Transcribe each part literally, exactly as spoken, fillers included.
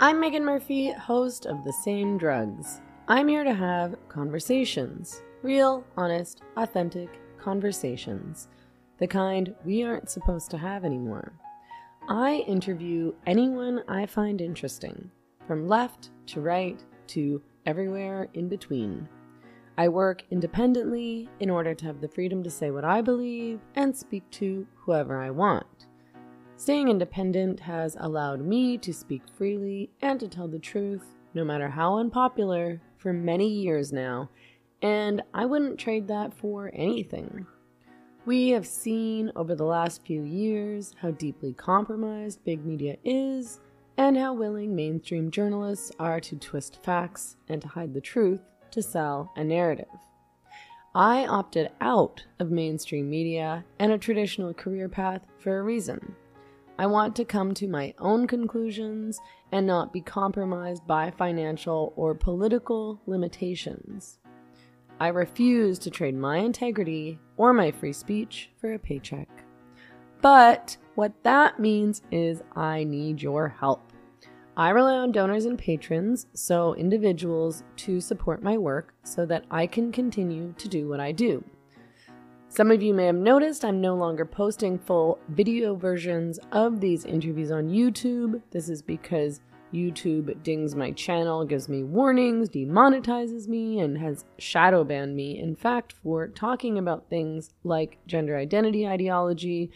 I'm Meghan Murphy, host of The Same Drugs. I'm here to have conversations. Real, honest, authentic conversations. The kind we aren't supposed to have anymore. I interview anyone I find interesting, from left to right to everywhere in between. I work independently in order to have the freedom to say what I believe and speak to whoever I want. Staying independent has allowed me to speak freely and to tell the truth, no matter how unpopular, for many years now, and I wouldn't trade that for anything. We have seen over the last few years how deeply compromised big media is and how willing mainstream journalists are to twist facts and to hide the truth to sell a narrative. I opted out of mainstream media and a traditional career path for a reason. I want to come to my own conclusions and not be compromised by financial or political limitations. I refuse to trade my integrity or my free speech for a paycheck. But what that means is I need your help. I rely on donors and patrons, so individuals, to support my work so that I can continue to do what I do. Some of you may have noticed I'm no longer posting full video versions of these interviews on YouTube. This is because YouTube dings my channel, gives me warnings, demonetizes me, and has shadow banned me, in fact, for talking about things like gender identity ideology,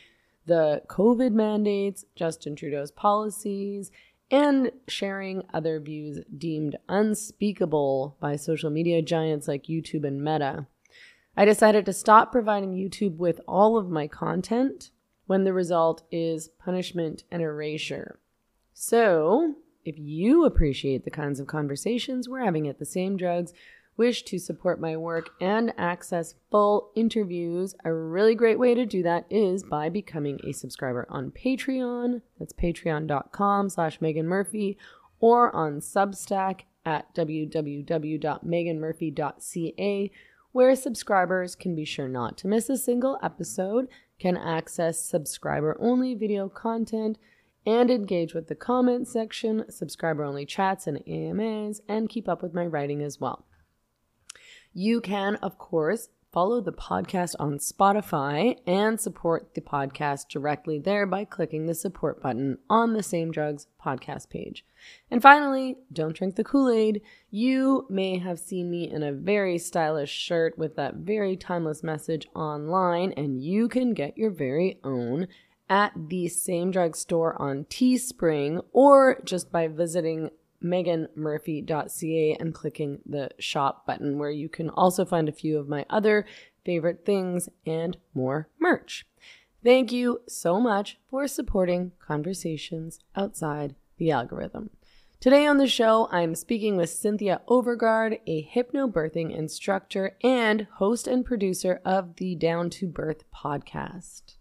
the COVID mandates, Justin Trudeau's policies, and sharing other views deemed unspeakable by social media giants like YouTube and Meta. I decided to stop providing YouTube with all of my content when the result is punishment and erasure. So, if you appreciate the kinds of conversations we're having at The Same Drugs, wish to support my work, and access full interviews, a really great way to do that is by becoming a subscriber on Patreon. That's patreon.com slash Meghan Murphy, or on Substack at w w w dot meghan murphy dot c a, where subscribers can be sure not to miss a single episode, can access subscriber-only video content, and engage with the comments section, subscriber-only chats and A M As, and keep up with my writing as well. You can, of course, follow the podcast on Spotify and support the podcast directly there by clicking the support button on the Same Drugs podcast page. And finally, don't drink the Kool-Aid. You may have seen me in a very stylish shirt with that very timeless message online, and you can get your very own at the Same Drugs store on Teespring, or just by visiting meghan murphy dot c a and clicking the shop button, where you can also find a few of my other favorite things and more merch. Thank you so much for supporting conversations outside the algorithm. Today on the show, I'm speaking with Cynthia Overgard, a hypnobirthing instructor and host and producer of the Down to Birth podcast.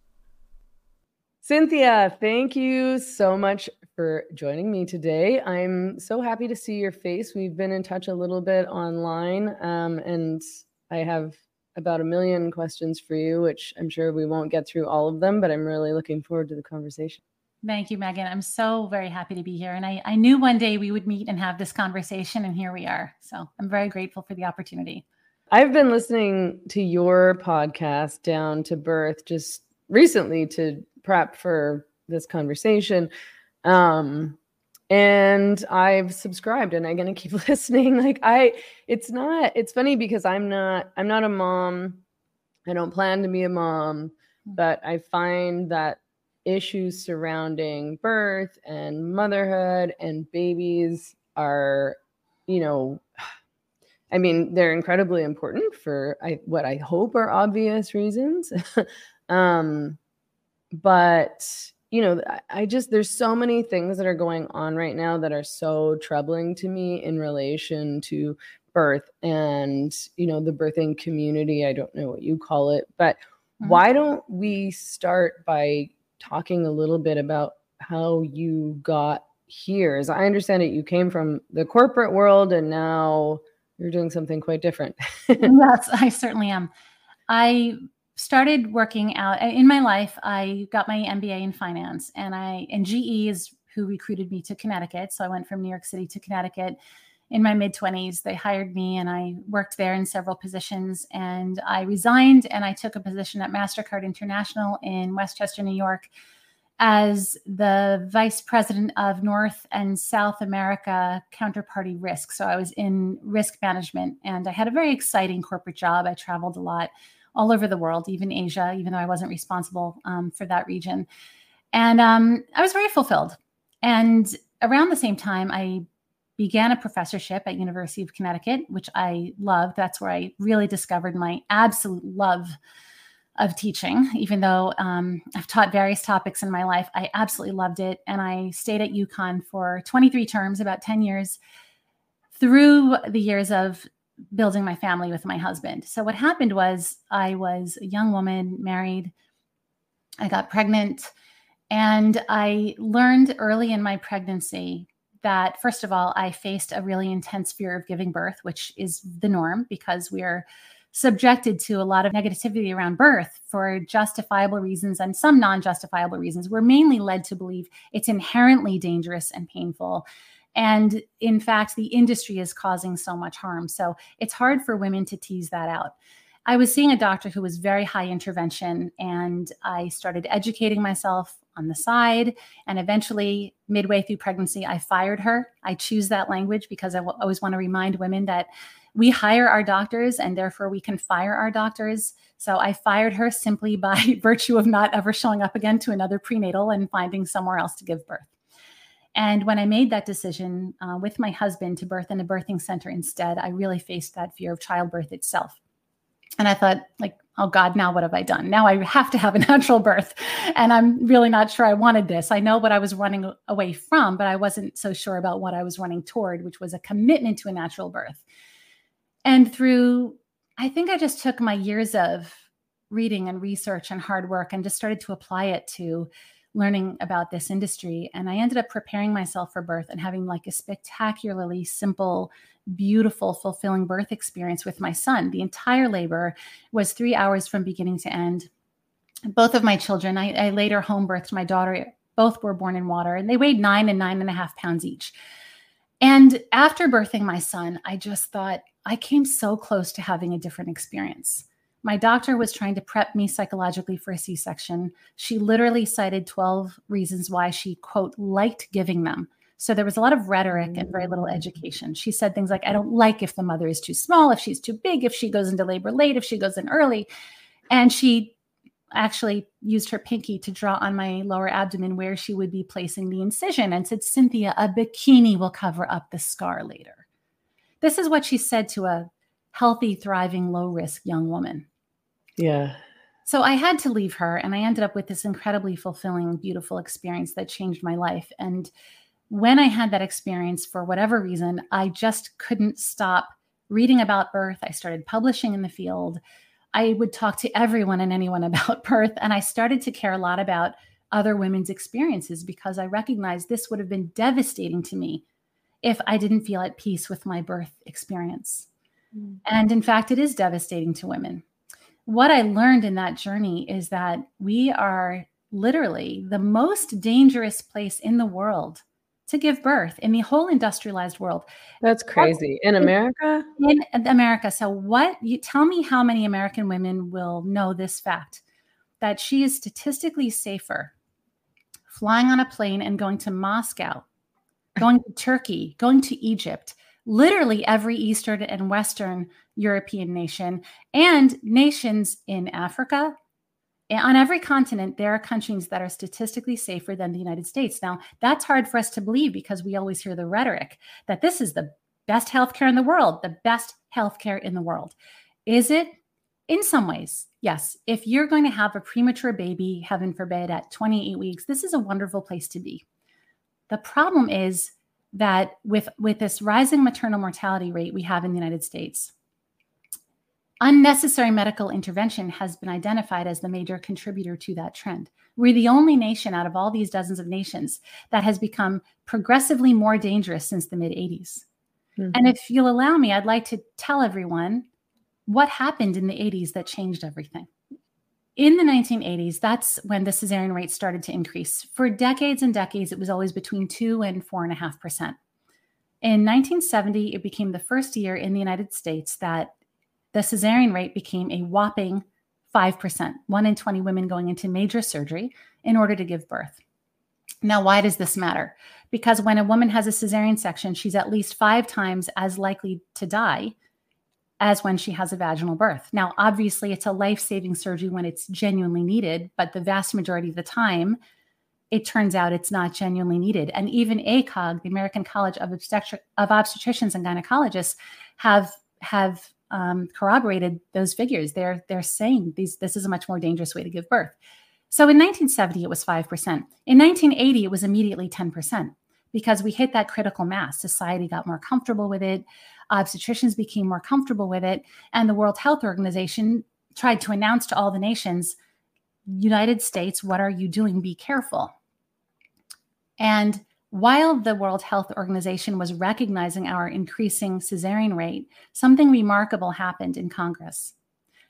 Cynthia, thank you so much for joining me today. I'm so happy to see your face. We've been in touch a little bit online, um, and I have about a million questions for you, which I'm sure we won't get through all of them, but I'm really looking forward to the conversation. Thank you, Meghan. I'm so very happy to be here. And I, I knew one day we would meet and have this conversation, and here we are. So I'm very grateful for the opportunity. I've been listening to your podcast, Down to Birth, just recently to prep for this conversation. Um, and I've subscribed and I'm going to keep listening. Like I, it's not, it's funny because I'm not, I'm not a mom. I don't plan to be a mom, but I find that issues surrounding birth and motherhood and babies are, you know, I mean, they're incredibly important for I, what I hope are obvious reasons. um, But, you know, I just, there's so many things that are going on right now that are so troubling to me in relation to birth and, you know, the birthing community. I don't know what you call it, but mm-hmm. Why don't we start by talking a little bit about how you got here? As I understand it, you came from the corporate world and now you're doing something quite different. Yes, I certainly am. I... started working out in my life. I got my M B A in finance, and I and G E is who recruited me to Connecticut. So I went from New York City to Connecticut in my mid-twenties. They hired me and I worked there in several positions, and I resigned and I took a position at MasterCard International in Westchester, New York, as the vice president of North and South America counterparty risk. So I was in risk management, and I had a very exciting corporate job. I traveled a lot all over the world, even Asia, even though I wasn't responsible um, for that region. And um, I was very fulfilled. And around the same time, I began a professorship at University of Connecticut, which I loved. That's where I really discovered my absolute love of teaching. Even though um, I've taught various topics in my life, I absolutely loved it. And I stayed at UConn for twenty-three terms, about ten years, through the years of building my family with my husband. So what happened was, I was a young woman, married, I got pregnant, and I learned early in my pregnancy that, first of all, I faced a really intense fear of giving birth, which is the norm because we're subjected to a lot of negativity around birth for justifiable reasons and some non-justifiable reasons. We're mainly led to believe it's inherently dangerous and painful. And in fact, the industry is causing so much harm. So it's hard for women to tease that out. I was seeing a doctor who was very high intervention, and I started educating myself on the side. And eventually, midway through pregnancy, I fired her. I choose that language because I w- always want to remind women that we hire our doctors and therefore we can fire our doctors. So I fired her simply by virtue of not ever showing up again to another prenatal and finding somewhere else to give birth. And when I made that decision uh, with my husband to birth in a birthing center instead, I really faced that fear of childbirth itself. And I thought, like, oh God, now what have I done? Now I have to have a natural birth. And I'm really not sure I wanted this. I know what I was running away from, but I wasn't so sure about what I was running toward, which was a commitment to a natural birth. And through, I think I just took my years of reading and research and hard work and just started to apply it to learning about this industry. And I ended up preparing myself for birth and having like a spectacularly simple, beautiful, fulfilling birth experience with my son. The entire labor was three hours from beginning to end. Both of my children, I, I later home birthed my daughter, both were born in water, and they weighed nine and nine and a half pounds each. And after birthing my son, I just thought I came so close to having a different experience. My doctor was trying to prep me psychologically for a C-section. She literally cited twelve reasons why she, quote, liked giving them. So there was a lot of rhetoric and very little education. She said things like, I don't like if the mother is too small, if she's too big, if she goes into labor late, if she goes in early. And she actually used her pinky to draw on my lower abdomen where she would be placing the incision and said, Cynthia, a bikini will cover up the scar later. This is what she said to a healthy, thriving, low-risk young woman. Yeah. So I had to leave her, and I ended up with this incredibly fulfilling, beautiful experience that changed my life. And when I had that experience, for whatever reason, I just couldn't stop reading about birth. I started publishing in the field. I would talk to everyone and anyone about birth. And I started to care a lot about other women's experiences because I recognized this would have been devastating to me if I didn't feel at peace with my birth experience. Mm-hmm. And in fact, it is devastating to women. What I learned in that journey is that we are literally the most dangerous place in the world to give birth, in the whole industrialized world. That's crazy. In America? In, in America. So what, you tell me how many American women will know this fact, that she is statistically safer flying on a plane and going to Moscow, going to Turkey, going to Egypt, literally every Eastern and Western European nation, and nations in Africa. On every continent, there are countries that are statistically safer than the United States. Now, that's hard for us to believe because we always hear the rhetoric that this is the best healthcare in the world, the best healthcare in the world. Is it? In some ways, yes. If you're going to have a premature baby, heaven forbid, at twenty-eight weeks, this is a wonderful place to be. The problem is that with, with this rising maternal mortality rate we have in the United States, unnecessary medical intervention has been identified as the major contributor to that trend. We're the only nation out of all these dozens of nations that has become progressively more dangerous since the mid-eighties. Mm-hmm. And if you'll allow me, I'd like to tell everyone what happened in the eighties that changed everything. In the nineteen eighties, that's when the cesarean rate started to increase. For decades and decades, it was always between two and four and a half percent. In nineteen seventy, it became the first year in the United States that the cesarean rate became a whopping five percent, one in twenty women going into major surgery in order to give birth. Now, why does this matter? Because when a woman has a cesarean section, she's at least five times as likely to die as when she has a vaginal birth. Now, obviously, it's a life-saving surgery when it's genuinely needed, but the vast majority of the time, it turns out it's not genuinely needed. And even ACOG, the American College of, Obstetri- of Obstetricians and Gynecologists, have have um, corroborated those figures. They're they're saying these this is a much more dangerous way to give birth. So in nineteen seventy, it was five percent. In nineteen eighty, it was immediately ten percent because we hit that critical mass. Society got more comfortable with it. Obstetricians became more comfortable with it. And the World Health Organization tried to announce to all the nations, United States, what are you doing? Be careful. And while the World Health Organization was recognizing our increasing cesarean rate, something remarkable happened in Congress.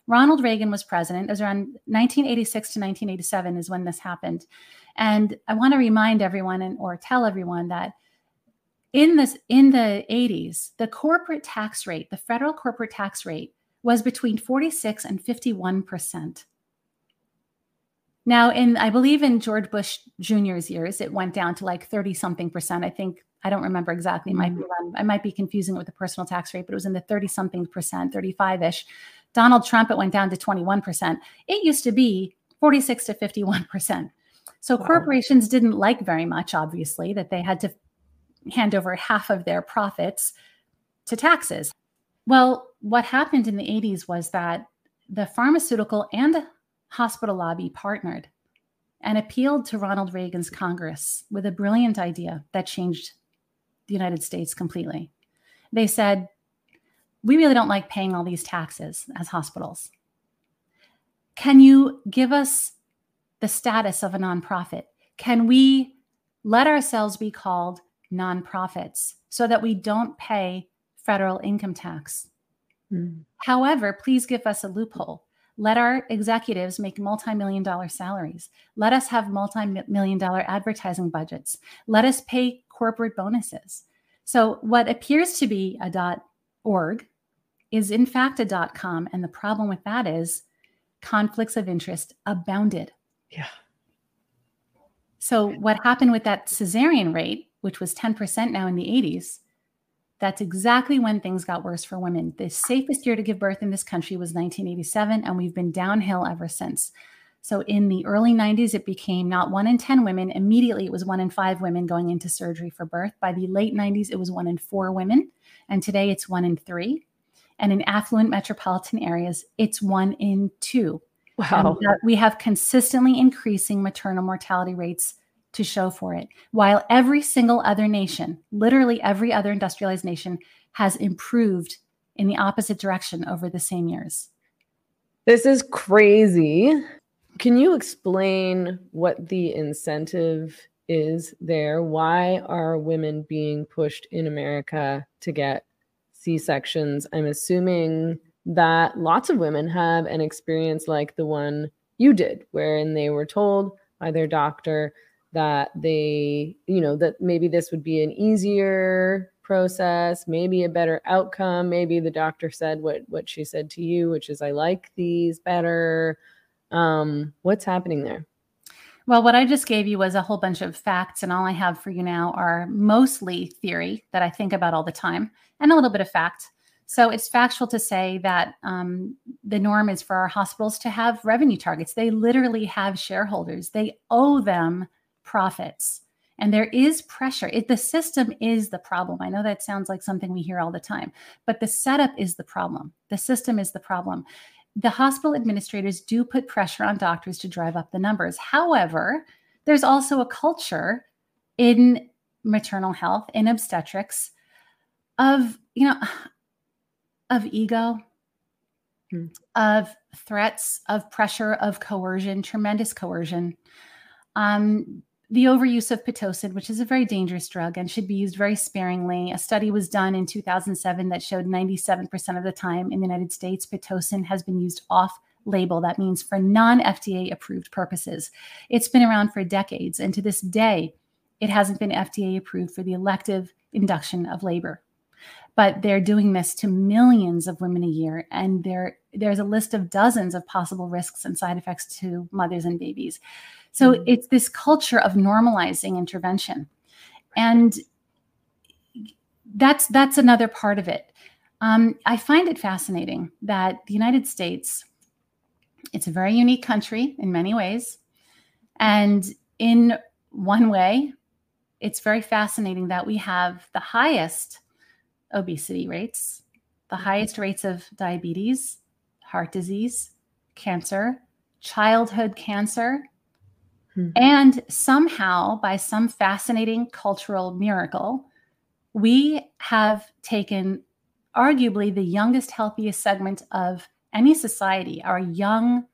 Ronald Reagan was president. It was around nineteen eighty-six to nineteen eighty-seven is when this happened. And I want to remind everyone and or tell everyone that in this in the eighties, the corporate tax rate, the federal corporate tax rate, was between forty-six and fifty-one percent. Now, in I believe in George Bush Junior's years, it went down to like thirty something percent. I think, I don't remember exactly. Mm-hmm. Might be, I might be confusing it with the personal tax rate, but it was in the thirty something percent, thirty-five ish. Donald Trump, it went down to twenty-one percent. It used to be forty-six to fifty-one percent. So wow. Corporations didn't like very much, obviously, that they had to hand over half of their profits to taxes. Well, what happened in the eighties was that the pharmaceutical and hospital lobby partnered and appealed to Ronald Reagan's Congress with a brilliant idea that changed the United States completely. They said, we really don't like paying all these taxes as hospitals. Can you give us the status of a nonprofit? Can we let ourselves be called nonprofits so that we don't pay federal income tax? Mm. However, please give us a loophole. Let our executives make multi-million dollar salaries. Let us have multi-million dollar advertising budgets. Let us pay corporate bonuses. So what appears to be a .org is in fact a .com. And the problem with that is conflicts of interest abounded. Yeah. So what happened with that cesarean rate, which was ten percent now in the eighties, that's exactly when things got worse for women. The safest year to give birth in this country was nineteen eighty-seven, and we've been downhill ever since. So in the early nineties, it became not one in ten women. Immediately, it was one in five women going into surgery for birth. By the late nineties, it was one in four women, and today it's one in three. And in affluent metropolitan areas, it's one in two. Wow. And we have consistently increasing maternal mortality rates to show for it, while every single other nation, literally every other industrialized nation, has improved in the opposite direction over the same years. This is crazy. Can you explain what the incentive is there? Why are women being pushed in America to get C-sections? I'm assuming that lots of women have an experience like the one you did, wherein they were told by their doctor that they, you know, that maybe this would be an easier process, maybe a better outcome. Maybe the doctor said what, what she said to you, which is, I like these better. Um, what's happening there? Well, what I just gave you was a whole bunch of facts, and all I have for you now are mostly theory that I think about all the time and a little bit of fact. So it's factual to say that um, the norm is for our hospitals to have revenue targets. They literally have shareholders. They owe them profits. And there is pressure. It, the system is the problem. I know that sounds like something we hear all the time, but the setup is the problem. The system is the problem. The hospital administrators do put pressure on doctors to drive up the numbers. However, there's also a culture in maternal health, in obstetrics, of, you know, of ego, hmm. of threats, of pressure, of coercion, tremendous coercion. Um, The overuse of Pitocin, which is a very dangerous drug and should be used very sparingly. A study was done in two thousand seven that showed ninety-seven percent of the time in the United States, Pitocin has been used off label. That means for non-F D A approved purposes. It's been around for decades, and to this day, it hasn't been F D A approved for the elective induction of labor. But they're doing this to millions of women a year, and there, there's a list of dozens of possible risks and side effects to mothers and babies. So mm-hmm. it's this culture of normalizing intervention. And that's that's another part of it. Um, I find it fascinating that the United States, it's a very unique country in many ways. And in one way, it's very fascinating that we have the highest obesity rates, the highest rates of diabetes, heart disease, cancer, childhood cancer, hmm. and somehow by some fascinating cultural miracle, we have taken arguably the youngest, healthiest segment of any society, our young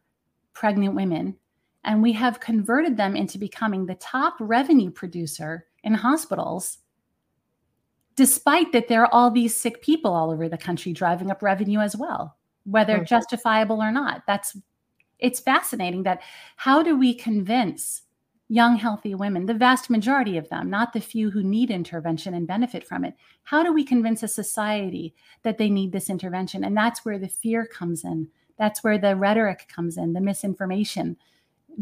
pregnant women, and we have converted them into becoming the top revenue producer in hospitals, despite that there are all these sick people all over the country driving up revenue as well, whether okay. justifiable or not. That's, it's fascinating that how do we convince young, healthy women, the vast majority of them, not the few who need intervention and benefit from it, how do we convince a society that they need this intervention? And that's where the fear comes in. That's where the rhetoric comes in, the misinformation,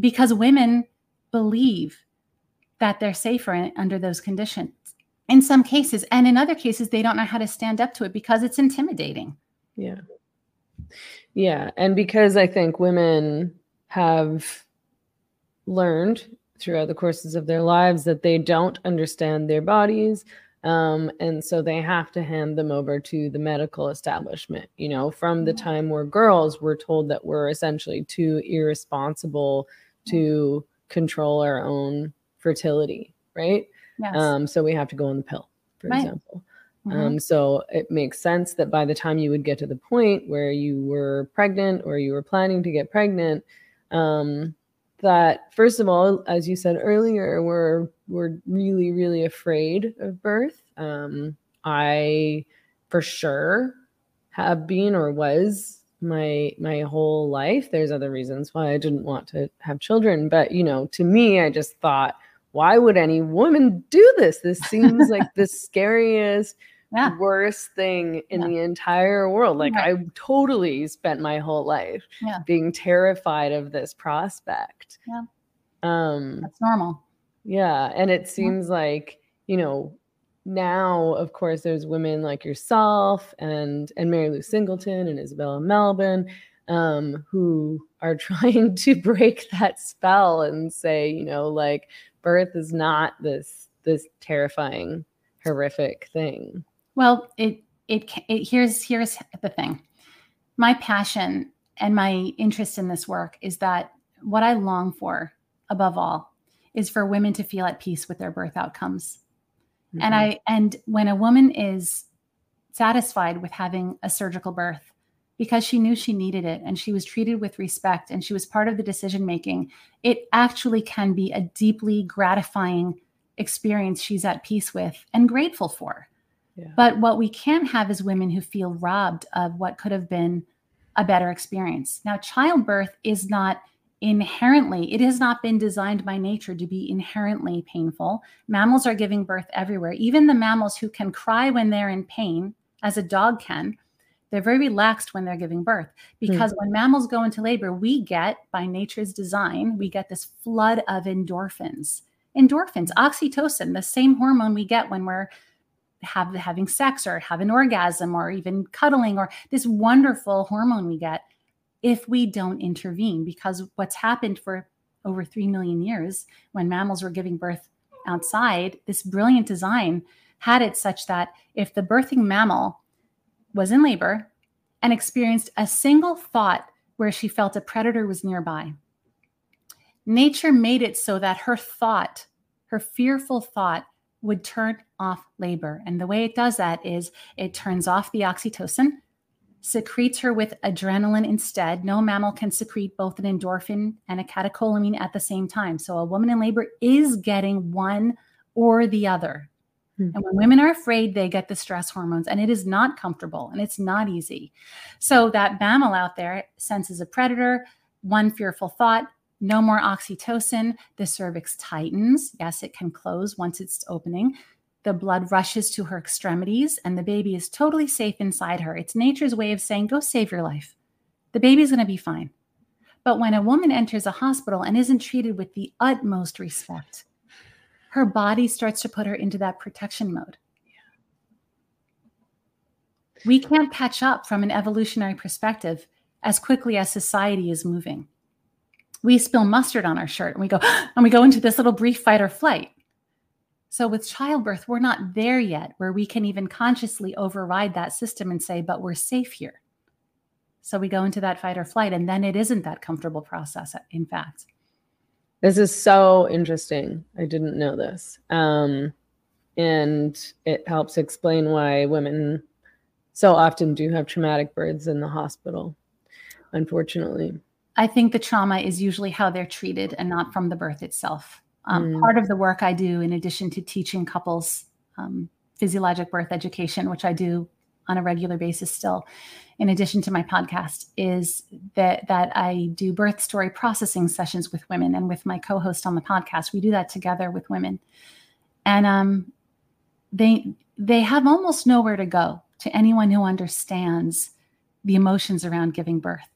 because women believe that they're safer in, under those conditions in some cases. And in other cases, they don't know how to stand up to it because it's intimidating. Yeah. Yeah. And because I think women have learned throughout the courses of their lives that they don't understand their bodies. Um, and so they have to hand them over to the medical establishment. You know, from the time we're girls, we're told that we're essentially too irresponsible to control our own fertility, right? Yes. Um, so we have to go on the pill, for right. example. Mm-hmm. Um, so it makes sense that by the time you would get to the point where you were pregnant or you were planning to get pregnant, um, that first of all, as you said earlier, we're we're really, really afraid of birth. Um, I for sure have been or was my my whole life. There's other reasons why I didn't want to have children, but you know, to me, I just thought, why would any woman do this? This seems like the scariest, yeah. worst thing in yeah. the entire world. Like right. I totally spent my whole life yeah. being terrified of this prospect. Yeah. Um, That's normal. Yeah. And it seems yeah. like, you know, now, of course, there's women like yourself and, and Mary Lou Singleton and Isabella Melbourne um, who are trying to break that spell and say, you know, like, birth is not this this terrifying, horrific thing. Well, it it it here's here's the thing. My passion and my interest in this work is that what I long for above all is for women to feel at peace with their birth outcomes. Mm-hmm. And I and when a woman is satisfied with having a surgical birth because she knew she needed it and she was treated with respect and she was part of the decision-making, it actually can be a deeply gratifying experience she's at peace with and grateful for. Yeah. But what we can have is women who feel robbed of what could have been a better experience. Now, childbirth is not inherently, it has not been designed by nature to be inherently painful. Mammals are giving birth everywhere. Even the mammals who can cry when they're in pain, as a dog can, they're very relaxed when they're giving birth because mm-hmm. when mammals go into labor, we get, by nature's design, we get this flood of endorphins, endorphins, oxytocin, the same hormone we get when we're have, having sex or have an orgasm or even cuddling or this wonderful hormone we get if we don't intervene, because what's happened for over three million years when mammals were giving birth outside, this brilliant design had it such that if the birthing mammal was in labor and experienced a single thought where she felt a predator was nearby, nature made it so that her thought, her fearful thought, would turn off labor. And the way it does that is it turns off the oxytocin, secretes her with adrenaline instead. No mammal can secrete both an endorphin and a catecholamine at the same time. So a woman in labor is getting one or the other. Mm. And when women are afraid, they get the stress hormones, and it is not comfortable and it's not easy. So that mammal out there senses a predator, one fearful thought, no more oxytocin. The cervix tightens. Yes, it can close once it's opening. The blood rushes to her extremities, and the baby is totally safe inside her. It's nature's way of saying, go save your life. The baby's going to be fine. But when a woman enters a hospital and isn't treated with the utmost respect, her body starts to put her into that protection mode. Yeah. We can't catch up from an evolutionary perspective as quickly as society is moving. We spill mustard on our shirt and we go, and we go into this little brief fight or flight. So with childbirth, we're not there yet where we can even consciously override that system and say, but we're safe here. So we go into that fight or flight, and then it isn't that comfortable process, in fact. This is so interesting. I didn't know this. Um, and it helps explain why women so often do have traumatic births in the hospital, unfortunately. I think the trauma is usually how they're treated and not from the birth itself. Um, mm. Part of the work I do, in addition to teaching couples um, physiologic birth education, which I do on a regular basis still, in addition to my podcast, is that, that I do birth story processing sessions with women, and with my co-host on the podcast, we do that together with women. And um, they they have almost nowhere to go, to anyone who understands the emotions around giving birth.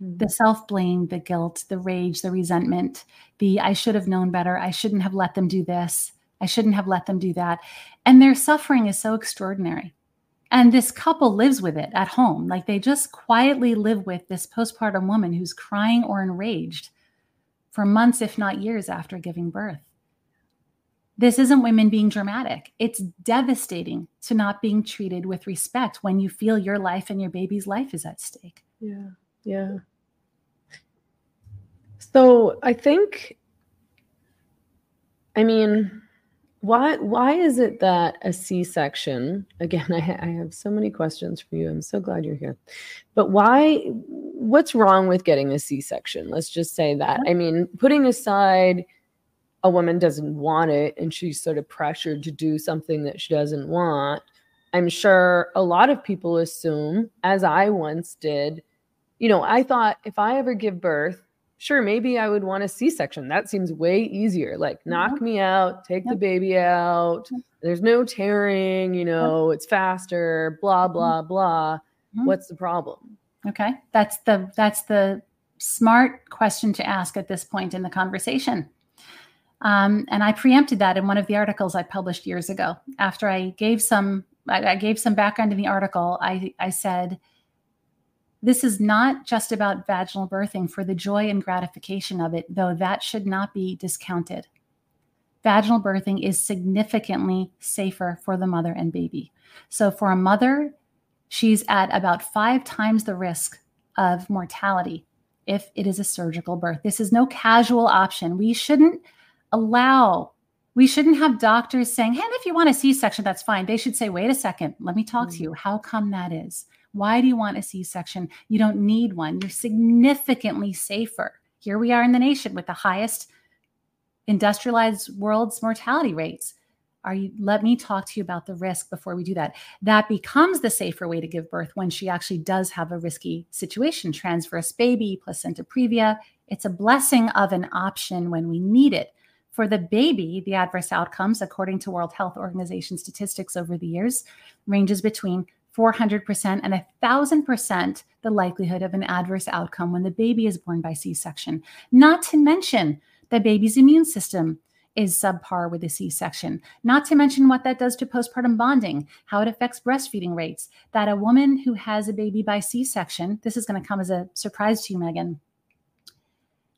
The self-blame, the guilt, the rage, the resentment, the I should have known better. I shouldn't have let them do this. I shouldn't have let them do that. And their suffering is so extraordinary. And this couple lives with it at home. Like, they just quietly live with this postpartum woman who's crying or enraged for months, if not years, after giving birth. This isn't women being dramatic. It's devastating to not being treated with respect when you feel your life and your baby's life is at stake. Yeah, yeah. So I think, I mean, why why is it that a C-section, again, I, ha- I have so many questions for you. I'm so glad you're here. But why, what's wrong with getting a C-section? Let's just say that. I mean, putting aside a woman doesn't want it and she's sort of pressured to do something that she doesn't want, I'm sure a lot of people assume, as I once did, you know, I thought if I ever give birth, sure, maybe I would want a C-section. That seems way easier. Like, knock mm-hmm. me out, take yep. the baby out. Yep. There's no tearing, you know, yep. it's faster, blah, blah, blah. Mm-hmm. What's the problem? Okay. That's the, that's the smart question to ask at this point in the conversation. Um, and I preempted that in one of the articles I published years ago. After I gave some, I, I gave some background in the article, I, I said, this is not just about vaginal birthing for the joy and gratification of it, though that should not be discounted. Vaginal birthing is significantly safer for the mother and baby. So for a mother, she's at about five times the risk of mortality if it is a surgical birth. This is no casual option. We shouldn't allow, we shouldn't have doctors saying, hey, if you want a C-section, that's fine. They should say, wait a second, let me talk mm-hmm. to you. How come that is? Why do you want a C-section? You don't need one. You're significantly safer. Here we are in the nation with the highest industrialized world's mortality rates. Are you? Let me talk to you about the risk before we do that. That becomes the safer way to give birth when she actually does have a risky situation. Transverse baby, placenta previa. It's a blessing of an option when we need it. For the baby, the adverse outcomes, according to World Health Organization statistics over the years, ranges between four hundred percent and one thousand percent the likelihood of an adverse outcome when the baby is born by C-section. Not to mention the baby's immune system is subpar with a C-section. Not to mention what that does to postpartum bonding, how it affects breastfeeding rates, that a woman who has a baby by C-section, this is going to come as a surprise to you, Meghan,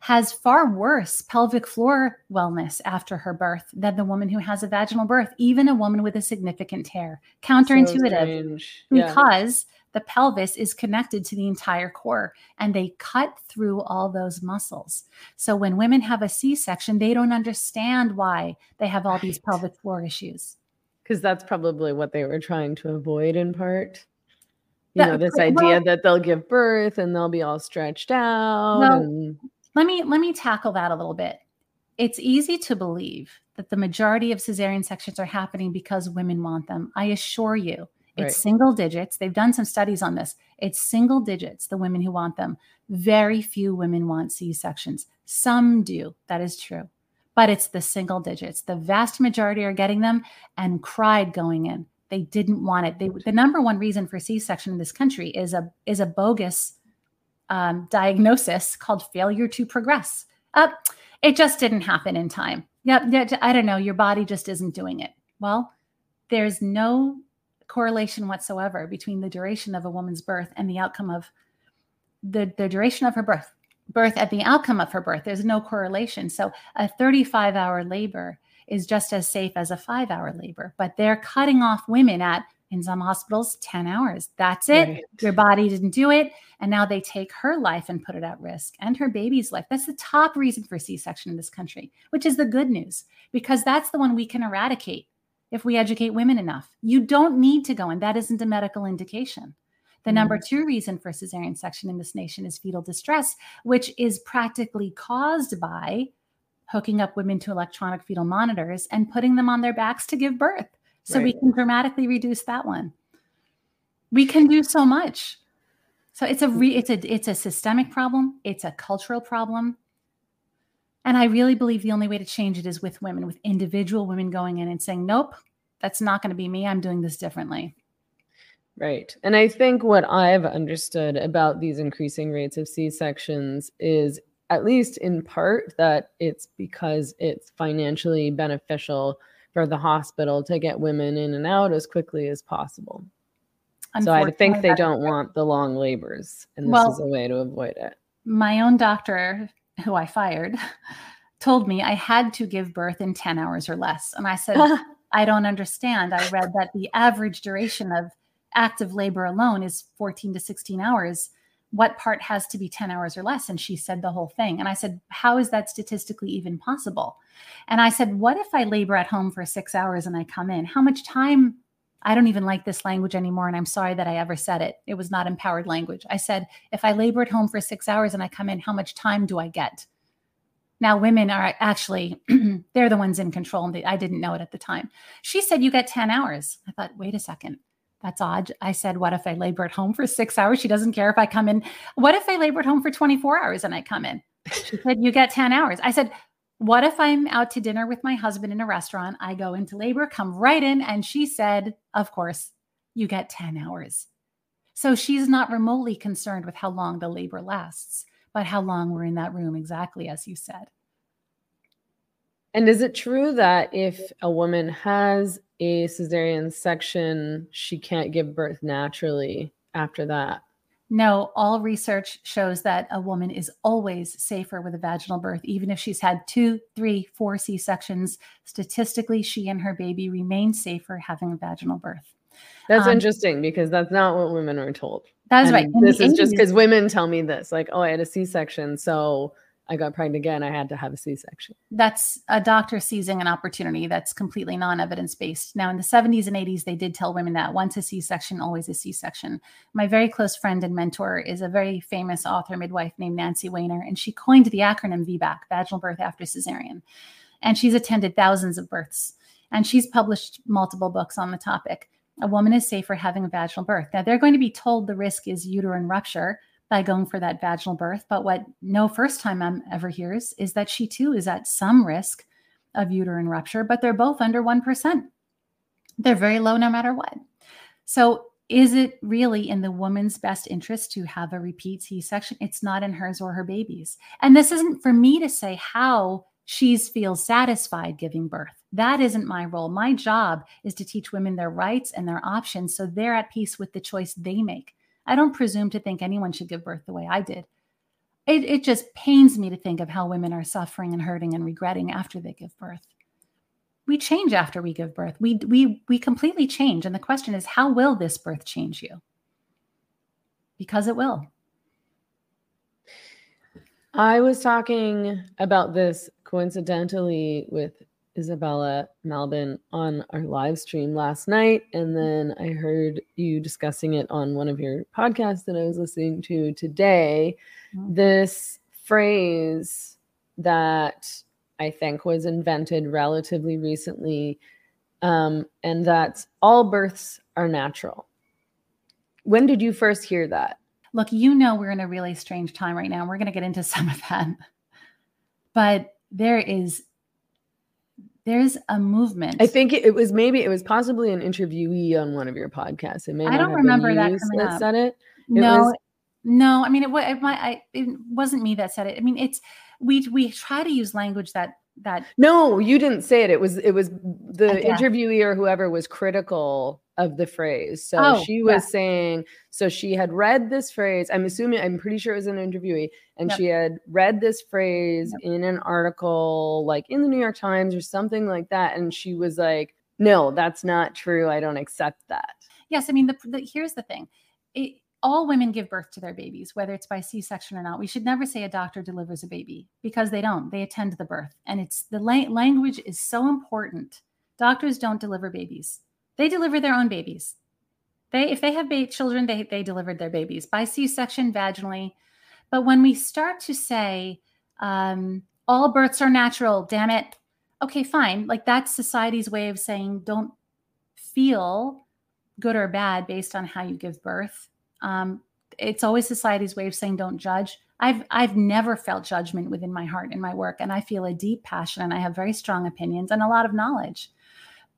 has far worse pelvic floor wellness after her birth than the woman who has a vaginal birth, even a woman with a significant tear. Counterintuitive, so because yeah. the pelvis is connected to the entire core and they cut through all those muscles. So when women have a C-section, they don't understand why they have all right. these pelvic floor issues. Because that's probably what they were trying to avoid in part. You that, know, this idea well, that they'll give birth and they'll be all stretched out well, and... Let me let me tackle that a little bit. It's easy to believe that the majority of cesarean sections are happening because women want them. I assure you, it's right. single digits. They've done some studies on this. It's single digits, the women who want them. Very few women want C-sections. Some do. That is true. But it's the single digits. The vast majority are getting them and cried going in. They didn't want it. They, the number one reason for C-section in this country is a is a bogus um, diagnosis called failure to progress. Uh, it just didn't happen in time. Yep, yep, I don't know. Your body just isn't doing it. Well, there's no correlation whatsoever between the duration of a woman's birth and the outcome of the, the duration of her birth, birth at the outcome of her birth. There's no correlation. So a thirty-five hour labor is just as safe as a five hour labor, but they're cutting off women at, in some hospitals, ten hours. That's it. Right. Your body didn't do it. And now they take her life and put it at risk, and her baby's life. That's the top reason for C-section in this country, which is the good news, because that's the one we can eradicate if we educate women enough. You don't need to go in. That isn't a medical indication. The mm-hmm. number two reason for cesarean section in this nation is fetal distress, which is practically caused by hooking up women to electronic fetal monitors and putting them on their backs to give birth. So right. we can dramatically reduce that one. We can do so much. So it's a re, it's a it's a systemic problem. It's a cultural problem. And I really believe the only way to change it is with women, with individual women going in and saying, nope, that's not going to be me. I'm doing this differently. Right. And I think what I've understood about these increasing rates of C-sections is, at least in part, that it's because it's financially beneficial for the hospital to get women in and out as quickly as possible. So I think they don't want the long labors, and this well, is a way to avoid it. My own doctor, who I fired, told me I had to give birth in ten hours or less. And I said, I don't understand. I read that the average duration of active labor alone is fourteen to sixteen hours. What part has to be ten hours or less? And she said the whole thing. And I said, how is that statistically even possible? And I said, what if I labor at home for six hours and I come in? How much time? I don't even like this language anymore. And I'm sorry that I ever said it. It was not empowered language. I said, if I labor at home for six hours and I come in, how much time do I get? Now, women are actually, they're the ones in control. And they, I didn't know it at the time. She said, you get ten hours. I thought, wait a second. That's odd. I said, what if I labor at home for six hours? She doesn't care if I come in. What if I labor at home for twenty-four hours and I come in? She said, you get ten hours. I said, what if I'm out to dinner with my husband in a restaurant? I go into labor, come right in. And she said, of course, you get ten hours. So she's not remotely concerned with how long the labor lasts, but how long we're in that room, exactly as you said. And is it true that if a woman has a cesarean section, she can't give birth naturally after that? No, all research shows that a woman is always safer with a vaginal birth, even if she's had two, three, four C-sections. Statistically, she and her baby remain safer having a vaginal birth. That's um, interesting, because that's not what women are told. That's right. This is just because women tell me this, like, oh, I had a C-section, so I got pregnant again. I had to have a C-section. That's a doctor seizing an opportunity that's completely non-evidence-based. Now, in the seventies and eighties, they did tell women that once a C-section, always a C-section. My very close friend and mentor is a very famous author midwife named Nancy Weiner, and she coined the acronym V BAC, vaginal birth after cesarean. And she's attended thousands of births, and she's published multiple books on the topic. A woman is safer having a vaginal birth. Now, they're going to be told the risk is uterine rupture by going for that vaginal birth. But what no first time mom ever hears is that she too is at some risk of uterine rupture, but they're both under one percent. They're very low no matter what. So is it really in the woman's best interest to have a repeat C-section? It's not in hers or her baby's. And this isn't for me to say how she feels satisfied giving birth. That isn't my role. My job is to teach women their rights and their options so they're at peace with the choice they make. I don't presume to think anyone should give birth the way I did. It, it just pains me to think of how women are suffering and hurting and regretting after they give birth. We change after we give birth. We, we, we completely change. And the question is, how will this birth change you? Because it will. I was talking about this coincidentally with Isabella Melbourne on our live stream last night. And then I heard you discussing it on one of your podcasts that I was listening to today. Mm-hmm. This phrase that I think, was invented relatively recently, um, and that all births are natural. When did you first hear that? Look, you know, we're in a really strange time right now. We're going to get into some of that. But there is, there's a movement. I think it was maybe, it was possibly an interviewee on one of your podcasts. It may I don't remember that coming that up. Said it. It no, was, no. I mean, it, it, my, I, it wasn't me that said it. I mean, it's, we, we try to use language that, that. No, you didn't say it. It was, it was the okay. interviewee or whoever was critical of the phrase. So oh, she was yeah. saying, so she had read this phrase. I'm assuming, I'm pretty sure it was an interviewee. And yep. she had read this phrase yep. in an article, like in the New York Times or something like that. And she was like, no, that's not true. I don't accept that. Yes. I mean, the, the, here's the thing. It, all women give birth to their babies, whether it's by C-section or not. We should never say a doctor delivers a baby because they don't. They attend the birth. And it's the la- language is so important. Doctors don't deliver babies. They deliver their own babies. They, if they have ba- children, they, they delivered their babies by C-section, vaginally. But when we start to say, um, all births are natural, damn it. Okay, fine. Like that's society's way of saying, don't feel good or bad based on how you give birth. Um, it's always society's way of saying, don't judge. I've, I've never felt judgment within my heart in my work. And I feel a deep passion and I have very strong opinions and a lot of knowledge.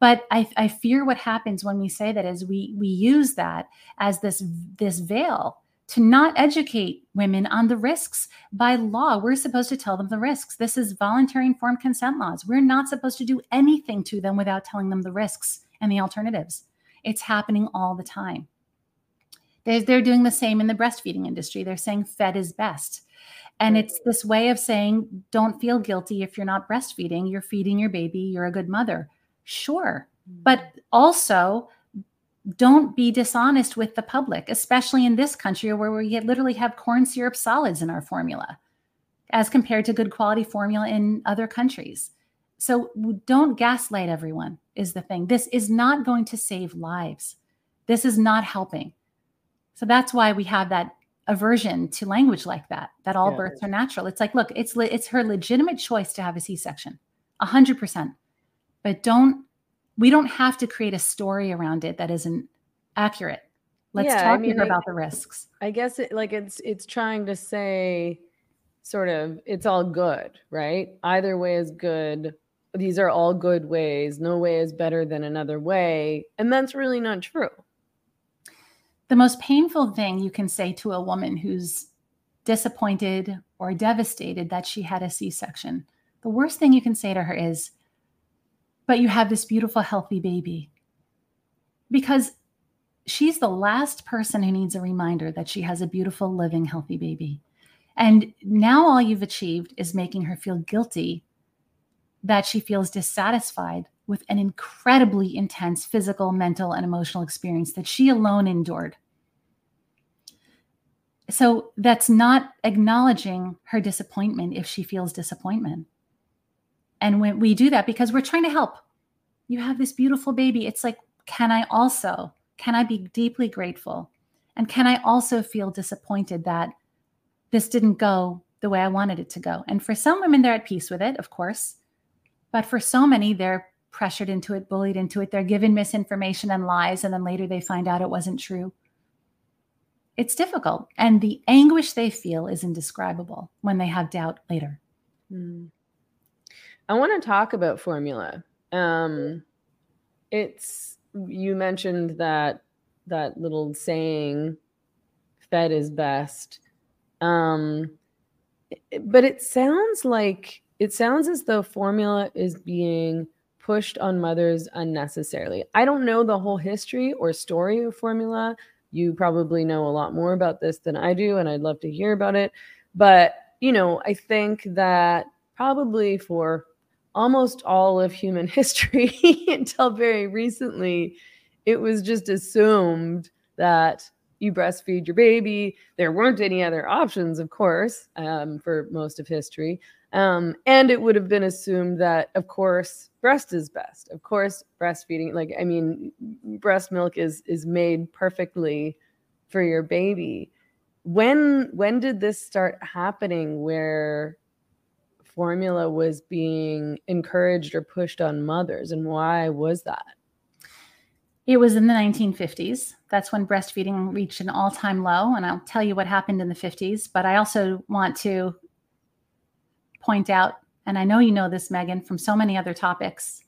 But I, I fear what happens when we say that is we we use that as this, this veil to not educate women on the risks. By law, we're supposed to tell them the risks. This is voluntary informed consent laws. We're not supposed to do anything to them without telling them the risks and the alternatives. It's happening all the time. They're, they're doing the same in the breastfeeding industry. They're saying fed is best. And it's this way of saying, don't feel guilty if you're not breastfeeding. You're feeding your baby. You're a good mother. Sure. But also don't be dishonest with the public, especially in this country where we literally have corn syrup solids in our formula as compared to good quality formula in other countries. So don't gaslight everyone is the thing. This is not going to save lives. This is not helping. So that's why we have that aversion to language like that, that all yeah. births are natural. It's like, look, it's le- it's her legitimate choice to have a C-section, one hundred percent. But don't, we don't have to create a story around it that isn't accurate. Let's yeah, talk I mean, here I, about the risks. I guess it, like it's it's trying to say sort of it's all good, right? Either way is good. These are all good ways. No way is better than another way. And that's really not true. The most painful thing you can say to a woman who's disappointed or devastated that she had a C-section, the worst thing you can say to her is, but you have this beautiful, healthy baby. Because she's the last person who needs a reminder that she has a beautiful, living, healthy baby. And now all you've achieved is making her feel guilty that she feels dissatisfied with an incredibly intense physical, mental, and emotional experience that she alone endured. So that's not acknowledging her disappointment if she feels disappointment. And when we do that, because we're trying to help, you have this beautiful baby. It's like, can I also, can I be deeply grateful? And can I also feel disappointed that this didn't go the way I wanted it to go? And for some women, they're at peace with it, of course. But for so many, they're pressured into it, bullied into it. They're given misinformation and lies. And then later they find out it wasn't true. It's difficult. And the anguish they feel is indescribable when they have doubt later. Mm. I want to talk about formula. Um, it's, you mentioned that, that little saying, fed is best. Um, but it sounds like, it sounds as though formula is being pushed on mothers unnecessarily. I don't know the whole history or story of formula. You probably know a lot more about this than I do, and I'd love to hear about it. But, you know, I think that probably for almost all of human history until very recently, it was just assumed that you breastfeed your baby. There weren't any other options, of course, um, for most of history. Um, and it would have been assumed that, of course, breast is best. Of course, breastfeeding, like, I mean, breast milk is is made perfectly for your baby. When when did this start happening where formula was being encouraged or pushed on mothers, and why was that? It was in the nineteen fifties. That's when breastfeeding reached an all-time low, and I'll tell you what happened in the fifties, but I also want to point out, and I know you know this, Meghan, from so many other topics,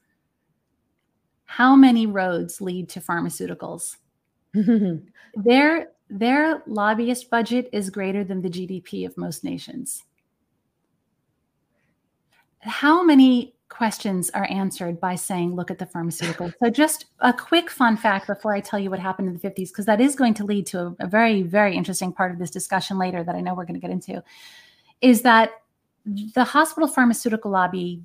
how many roads lead to pharmaceuticals? Their, their lobbyist budget is greater than the G D P of most nations. How many questions are answered by saying, look at the pharmaceutical? So just a quick fun fact before I tell you what happened in the fifties, because that is going to lead to a, a very, very interesting part of this discussion later that I know we're going to get into, is that the hospital pharmaceutical lobby,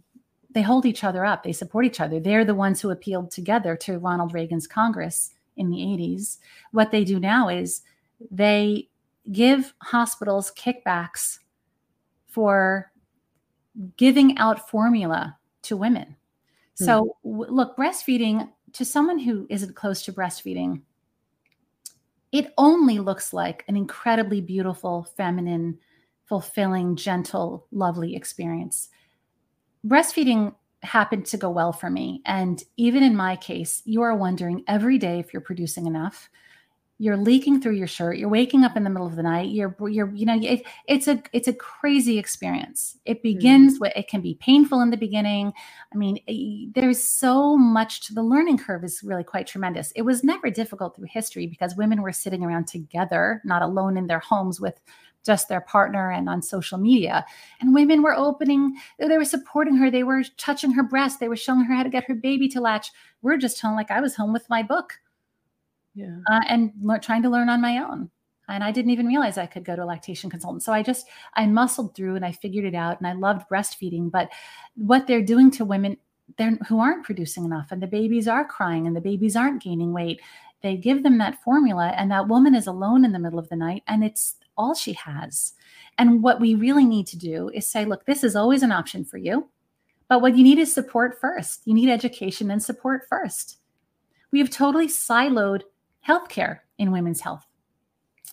they hold each other up. They support each other. They're the ones who appealed together to Ronald Reagan's Congress in the eighties. What they do now is they give hospitals kickbacks for giving out formula to women. So w- look, breastfeeding, to someone who isn't close to breastfeeding, it only looks like an incredibly beautiful, feminine, fulfilling, gentle, lovely experience. Breastfeeding happened to go well for me. And even in my case, you are wondering every day if you're producing enough. You're leaking through your shirt. You're waking up in the middle of the night. You're, you're, you know, it, it's a, it's a crazy experience. It begins mm-hmm. with, it can be painful in the beginning. I mean, it, there's so much to the learning curve is really quite tremendous. It was never difficult through history because women were sitting around together, not alone in their homes with just their partner and on social media. And women were opening, they were supporting her. They were touching her breast. They were showing her how to get her baby to latch. We're just home. Like I was home with my book. Yeah, uh, and le- trying to learn on my own. And I didn't even realize I could go to a lactation consultant. So I just, I muscled through and I figured it out and I loved breastfeeding. But what they're doing to women they're, who aren't producing enough, and the babies are crying and the babies aren't gaining weight, they give them that formula and that woman is alone in the middle of the night and it's all she has. And what we really need to do is say, look, this is always an option for you. But what you need is support first. You need education and support first. We have totally siloed healthcare in women's health.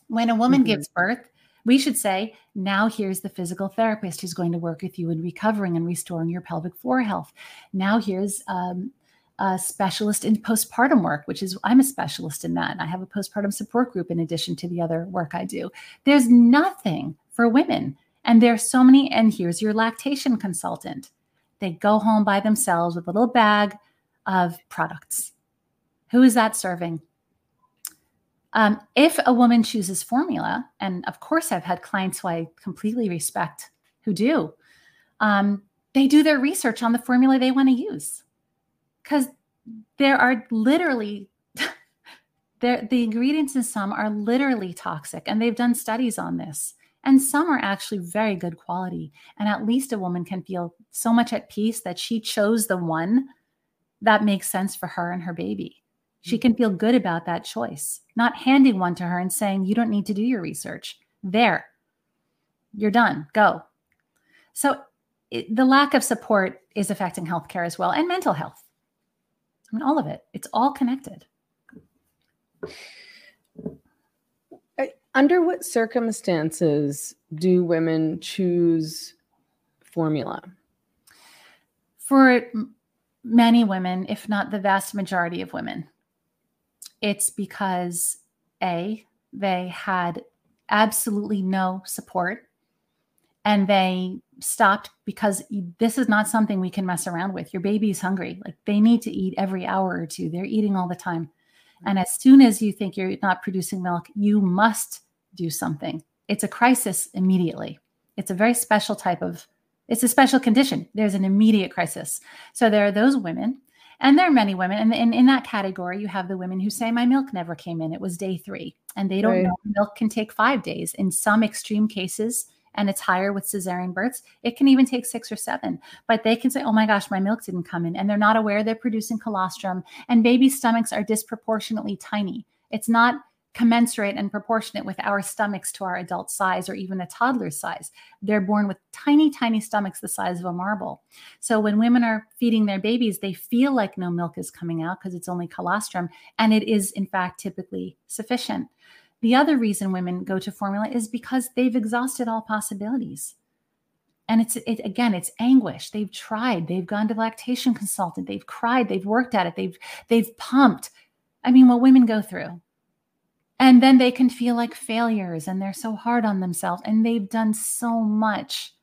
When a woman mm-hmm. gives birth, we should say, now here's the physical therapist who's going to work with you in recovering and restoring your pelvic floor health. Now here's um, a specialist in postpartum work, which is, I'm a specialist in that. I have a postpartum support group in addition to the other work I do. There's nothing for women. And there's so many, and here's your lactation consultant. They go home by themselves with a little bag of products. Who is that serving? Um, if a woman chooses formula, and of course I've had clients who I completely respect who do, um, they do their research on the formula they want to use, because there are literally, the ingredients in some are literally toxic, and they've done studies on this, and some are actually very good quality. And at least a woman can feel so much at peace that she chose the one that makes sense for her and her baby. She can feel good about that choice, not handing one to her and saying, you don't need to do your research. There, you're done, go. So it, the lack of support is affecting healthcare as well, and mental health. I mean, all of it, it's all connected. Under what circumstances do women choose formula? For many women, if not the vast majority of women, it's because A, they had absolutely no support and they stopped because this is not something we can mess around with. Your baby's hungry. Like they need to eat every hour or two. They're eating all the time. And as soon as you think you're not producing milk, you must do something. It's a crisis immediately. It's a very special type of, it's a special condition. There's an immediate crisis. So there are those women. And there are many women. And in, in that category, you have the women who say, my milk never came in. It was day three. And they don't right. know milk can take five days in some extreme cases. And it's higher with cesarean births. It can even take six or seven. But they can say, oh, my gosh, my milk didn't come in. And they're not aware they're producing colostrum. And baby stomachs are disproportionately tiny. It's not commensurate and proportionate with our stomachs to our adult size or even a toddler's size. They're born with tiny, tiny stomachs the size of a marble. So when women are feeding their babies, they feel like no milk is coming out because it's only colostrum. And it is, in fact, typically sufficient. The other reason women go to formula is because they've exhausted all possibilities. And it's, it, again, it's anguish. They've tried, they've gone to lactation consultant, they've cried, they've worked at it, they've, they've pumped. I mean, what women go through. And then they can feel like failures and they're so hard on themselves, and they've done so much.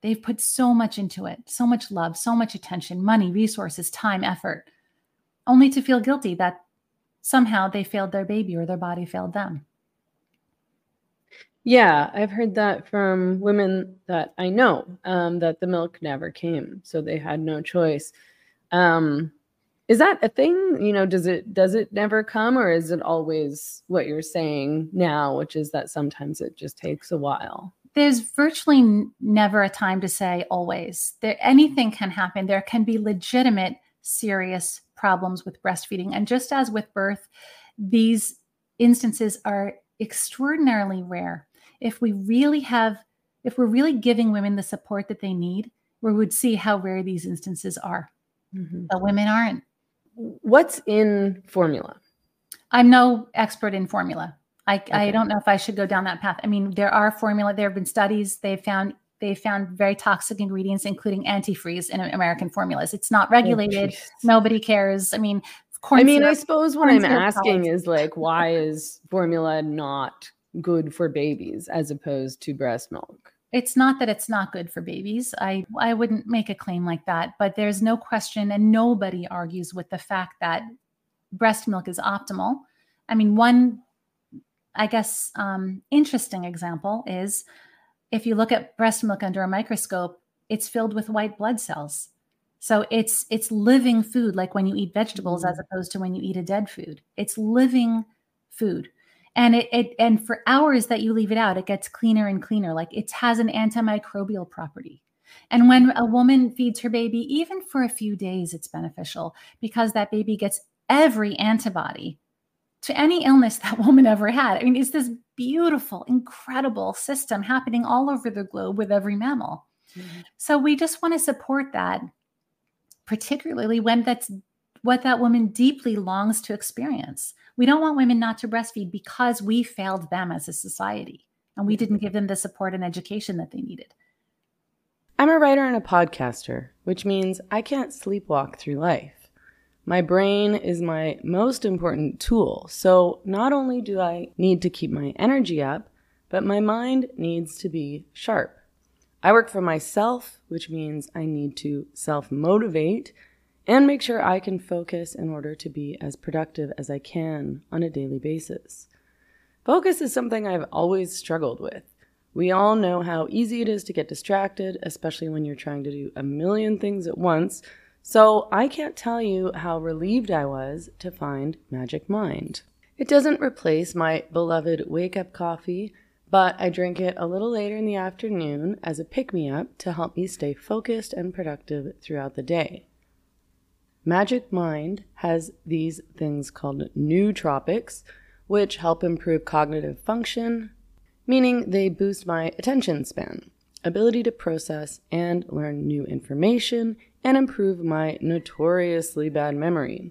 They've put so much into it, so much love, so much attention, money, resources, time, effort, only to feel guilty that somehow they failed their baby or their body failed them. Yeah, I've heard that from women that I know, um, that the milk never came, so they had no choice. Um, is that a thing? You know, does it does it never come, or is it always what you're saying now, which is that sometimes it just takes a while? There's virtually never a time to say always. There, anything can happen. There can be legitimate, serious problems with breastfeeding. And just as with birth, these instances are extraordinarily rare. If we really have, if we're really giving women the support that they need, we would see how rare these instances are. Mm-hmm. But women aren't. What's in formula? I'm no expert in formula. I, okay. I don't know if I should go down that path. I mean, there are formula, there have been studies. They found, they found very toxic ingredients, including antifreeze in American formulas. It's not regulated. Oh, nobody cares. I mean, Corn I mean, syrup. I suppose what I'm asking is like, why is formula not good for babies as opposed to breast milk? It's not that it's not good for babies. I, I wouldn't make a claim like that, but there's no question, and nobody argues with the fact that breast milk is optimal. I mean, one, I guess, um, interesting example is if you look at breast milk under a microscope, it's filled with white blood cells. So it's it's living food, like when you eat vegetables, as opposed to when you eat a dead food. It's living food. And it, it and for hours that you leave it out, it gets cleaner and cleaner. Like it has an antimicrobial property. And when a woman feeds her baby, even for a few days, it's beneficial because that baby gets every antibody to any illness that woman ever had. I mean, it's this beautiful, incredible system happening all over the globe with every mammal. Mm-hmm. So we just want to support that, particularly when that's what that woman deeply longs to experience. We don't want women not to breastfeed because we failed them as a society and we didn't give them the support and education that they needed. I'm a writer and a podcaster, which means I can't sleepwalk through life. My brain is my most important tool. So not only do I need to keep my energy up, but my mind needs to be sharp. I work for myself, which means I need to self-motivate and make sure I can focus in order to be as productive as I can on a daily basis. Focus is something I've always struggled with. We all know how easy it is to get distracted, especially when you're trying to do a million things at once. So I can't tell you how relieved I was to find Magic Mind. It doesn't replace my beloved wake-up coffee, but I drink it a little later in the afternoon as a pick-me-up to help me stay focused and productive throughout the day. Magic Mind has these things called nootropics, which help improve cognitive function, meaning they boost my attention span, ability to process and learn new information, and improve my notoriously bad memory.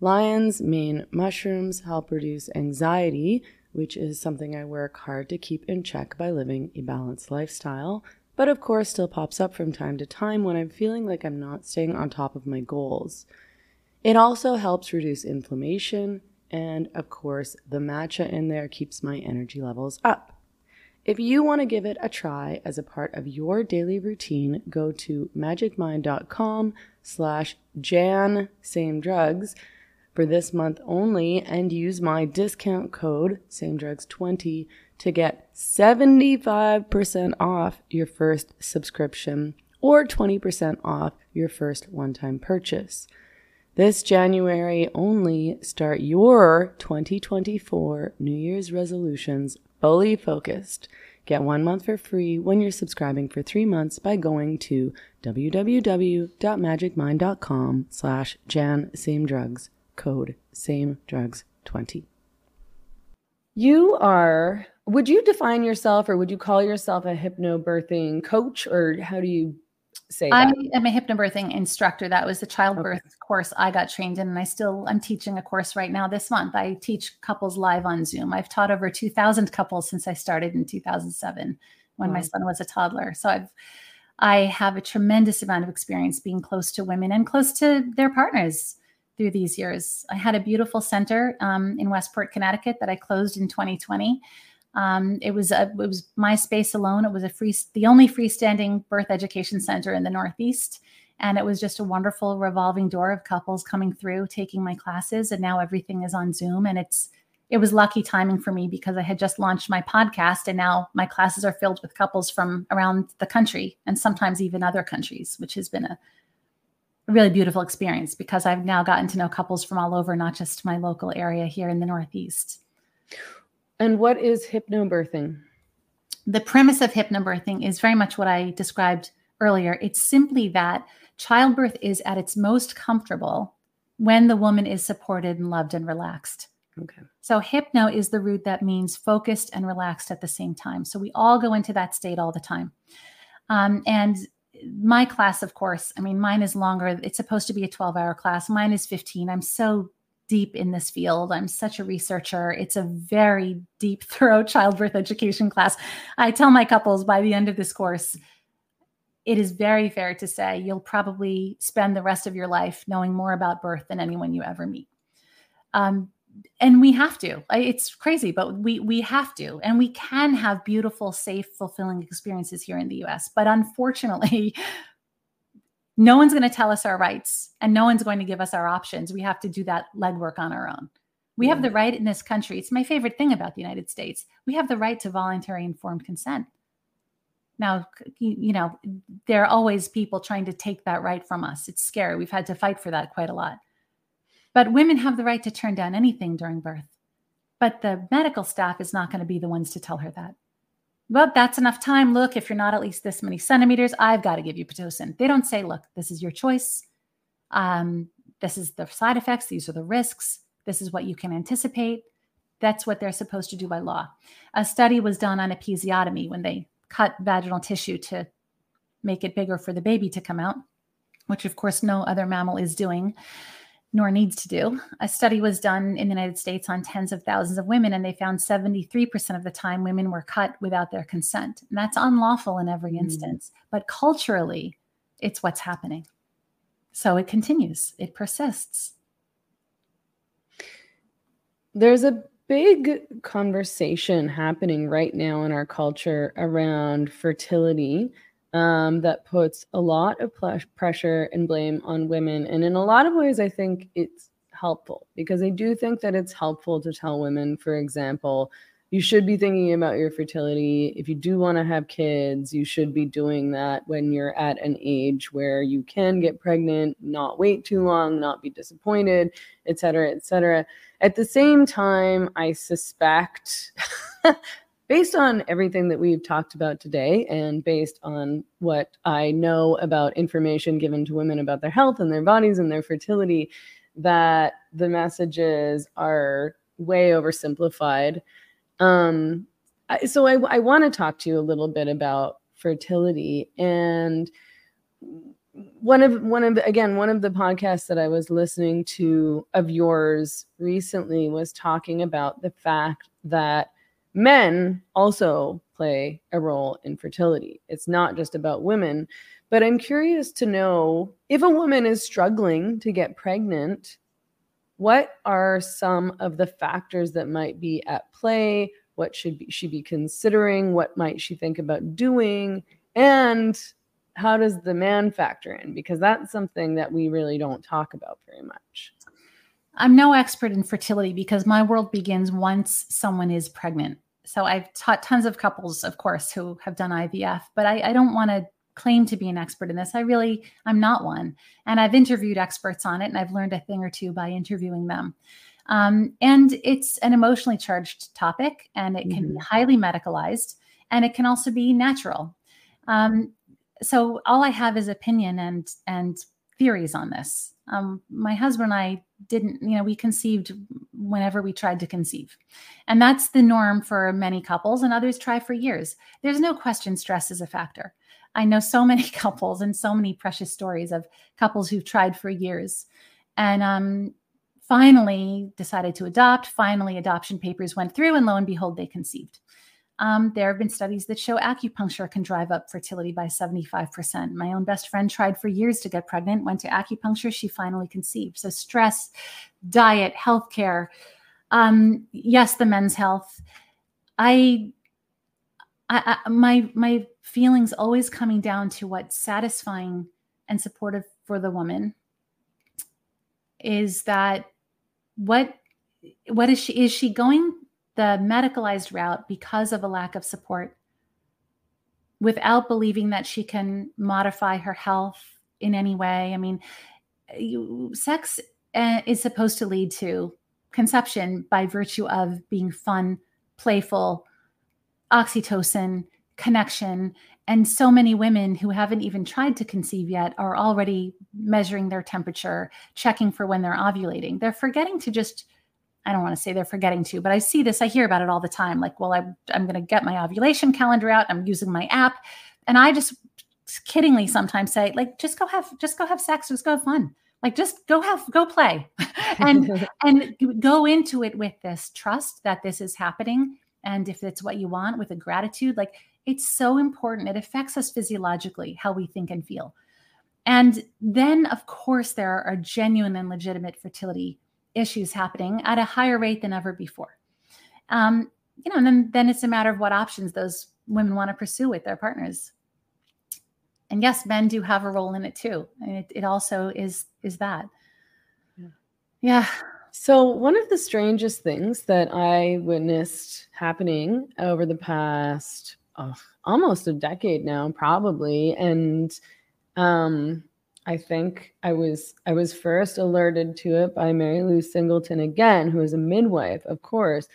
Lion's mane mushrooms help reduce anxiety, which is something I work hard to keep in check by living a balanced lifestyle, but of course still pops up from time to time when I'm feeling like I'm not staying on top of my goals. It also helps reduce inflammation, and of course the matcha in there keeps my energy levels up. If you want to give it a try as a part of your daily routine, go to magicmind.com slash Jan Same Drugs for this month only and use my discount code same drugs twenty to get seventy-five percent off your first subscription or twenty percent off your first one-time purchase. This January only, start your twenty twenty-four New Year's resolutions fully focused. Get one month for free when you're subscribing for three months by going to www.magicmind.com slash Jan Same Drugs. Code same drugs twenty. You are, would you define yourself or would you call yourself a hypnobirthing coach, or how do you say that? I am a hypnobirthing instructor. That was the childbirth okay. course I got trained in, and I still, I'm teaching a course right now this month. I teach couples live on Zoom. I've taught over two thousand couples since I started in two thousand seven. when wow. my son was a toddler. So I've, I have a tremendous amount of experience being close to women and close to their partners through these years. I had a beautiful center um, in Westport, Connecticut that I closed in twenty twenty. Um, it was a, it was my space alone. It was a free, the only freestanding birth education center in the Northeast. And it was just a wonderful revolving door of couples coming through, taking my classes. And now everything is on Zoom. And it's, it was lucky timing for me because I had just launched my podcast. And now my classes are filled with couples from around the country and sometimes even other countries, which has been a really beautiful experience because I've now gotten to know couples from all over, not just my local area here in the Northeast. And what is hypnobirthing? The premise of hypnobirthing is very much what I described earlier. It's simply that childbirth is at its most comfortable when the woman is supported and loved and relaxed. Okay. So hypno is the root that means focused and relaxed at the same time. So we all go into that state all the time. Um, and my class, of course, I mean, mine is longer. It's supposed to be a twelve hour class. Mine is fifteen. I'm so deep in this field. I'm such a researcher. It's a very deep, thorough childbirth education class. I tell my couples by the end of this course, it is very fair to say you'll probably spend the rest of your life knowing more about birth than anyone you ever meet. Um, and we have to. It's crazy, but we we have to. And we can have beautiful, safe, fulfilling experiences here in the U S. But unfortunately, no one's going to tell us our rights and no one's going to give us our options. We have to do that legwork on our own. We yeah. have the right in this country. It's my favorite thing about the United States. We have the right to voluntary informed consent. Now, you know, there are always people trying to take that right from us. It's scary. We've had to fight for that quite a lot. But women have the right to turn down anything during birth. But the medical staff is not going to be the ones to tell her that. Well, that's enough time. Look, if you're not at least this many centimeters, I've got to give you Pitocin. They don't say, look, this is your choice. Um, this is the side effects. These are the risks. This is what you can anticipate. That's what they're supposed to do by law. A study was done on episiotomy when they cut vaginal tissue to make it bigger for the baby to come out, which of course no other mammal is doing nor needs to do. A study was done in the United States on tens of thousands of women, and they found seventy-three percent of the time women were cut without their consent. And that's unlawful in every instance, mm. but culturally, it's what's happening. So it continues, it persists. There's a big conversation happening right now in our culture around fertility. Um, that puts a lot of pressure and blame on women. And in a lot of ways, I think it's helpful because I do think that it's helpful to tell women, for example, you should be thinking about your fertility. If you do want to have kids, you should be doing that when you're at an age where you can get pregnant, not wait too long, not be disappointed, et cetera, et cetera. At the same time, I suspect based on everything that we've talked about today and based on what I know about information given to women about their health and their bodies and their fertility, that the messages are way oversimplified. Um, I, so I, I want to talk to you a little bit about fertility. And one of, one of, again, one of the podcasts that I was listening to of yours recently was talking about the fact that men also play a role in fertility. It's not just about women, but I'm curious to know if a woman is struggling to get pregnant, what are some of the factors that might be at play? What should she be considering? What might she think about doing? And how does the man factor in? Because that's something that we really don't talk about very much. I'm no expert in fertility because my world begins once someone is pregnant. So I've taught tons of couples, of course, who have done I V F, but I, I don't want to claim to be an expert in this. I really, I'm not one. And I've interviewed experts on it and I've learned a thing or two by interviewing them. Um, and it's an emotionally charged topic and it can mm-hmm. be highly medicalized and it can also be natural. Um, so all I have is opinion and, and theories on this. Um, my husband and I didn't, you know, we conceived whenever we tried to conceive. And that's the norm for many couples and others try for years. There's no question stress is a factor. I know so many couples and so many precious stories of couples who've tried for years and um, finally decided to adopt. Finally, adoption papers went through and lo and behold, they conceived. Um, there have been studies that show acupuncture can drive up fertility by seventy-five percent. My own best friend tried for years to get pregnant, went to acupuncture, she finally conceived. So stress, diet, healthcare, um, yes, the men's health. I, I, I my my feelings always coming down to what's satisfying and supportive for the woman is that what what is she is she going the medicalized route because of a lack of support without believing that she can modify her health in any way. I mean, you, sex uh, is supposed to lead to conception by virtue of being fun, playful, oxytocin, connection. And so many women who haven't even tried to conceive yet are already measuring their temperature, checking for when they're ovulating. They're forgetting to just I don't want to say they're forgetting to, but I see this, I hear about it all the time. Like, well, I, I'm going to get my ovulation calendar out. I'm using my app. And I just kiddingly sometimes say, like, just go have, just go have sex. Just go have fun. Like, just go have, go play and, and go into it with this trust that this is happening. And if it's what you want, with a gratitude, like it's so important. It affects us physiologically, how we think and feel. And then of course there are genuine and legitimate fertility issues happening at a higher rate than ever before. Um, you know, and then, then it's a matter of what options those women want to pursue with their partners. And yes, men do have a role in it too. And it, it also is, is that. Yeah. yeah. So one of the strangest things that I witnessed happening over the past oh, almost a decade now, probably. And, um, I think I was I was first alerted to it by Mary Lou Singleton again, who is a midwife, of course.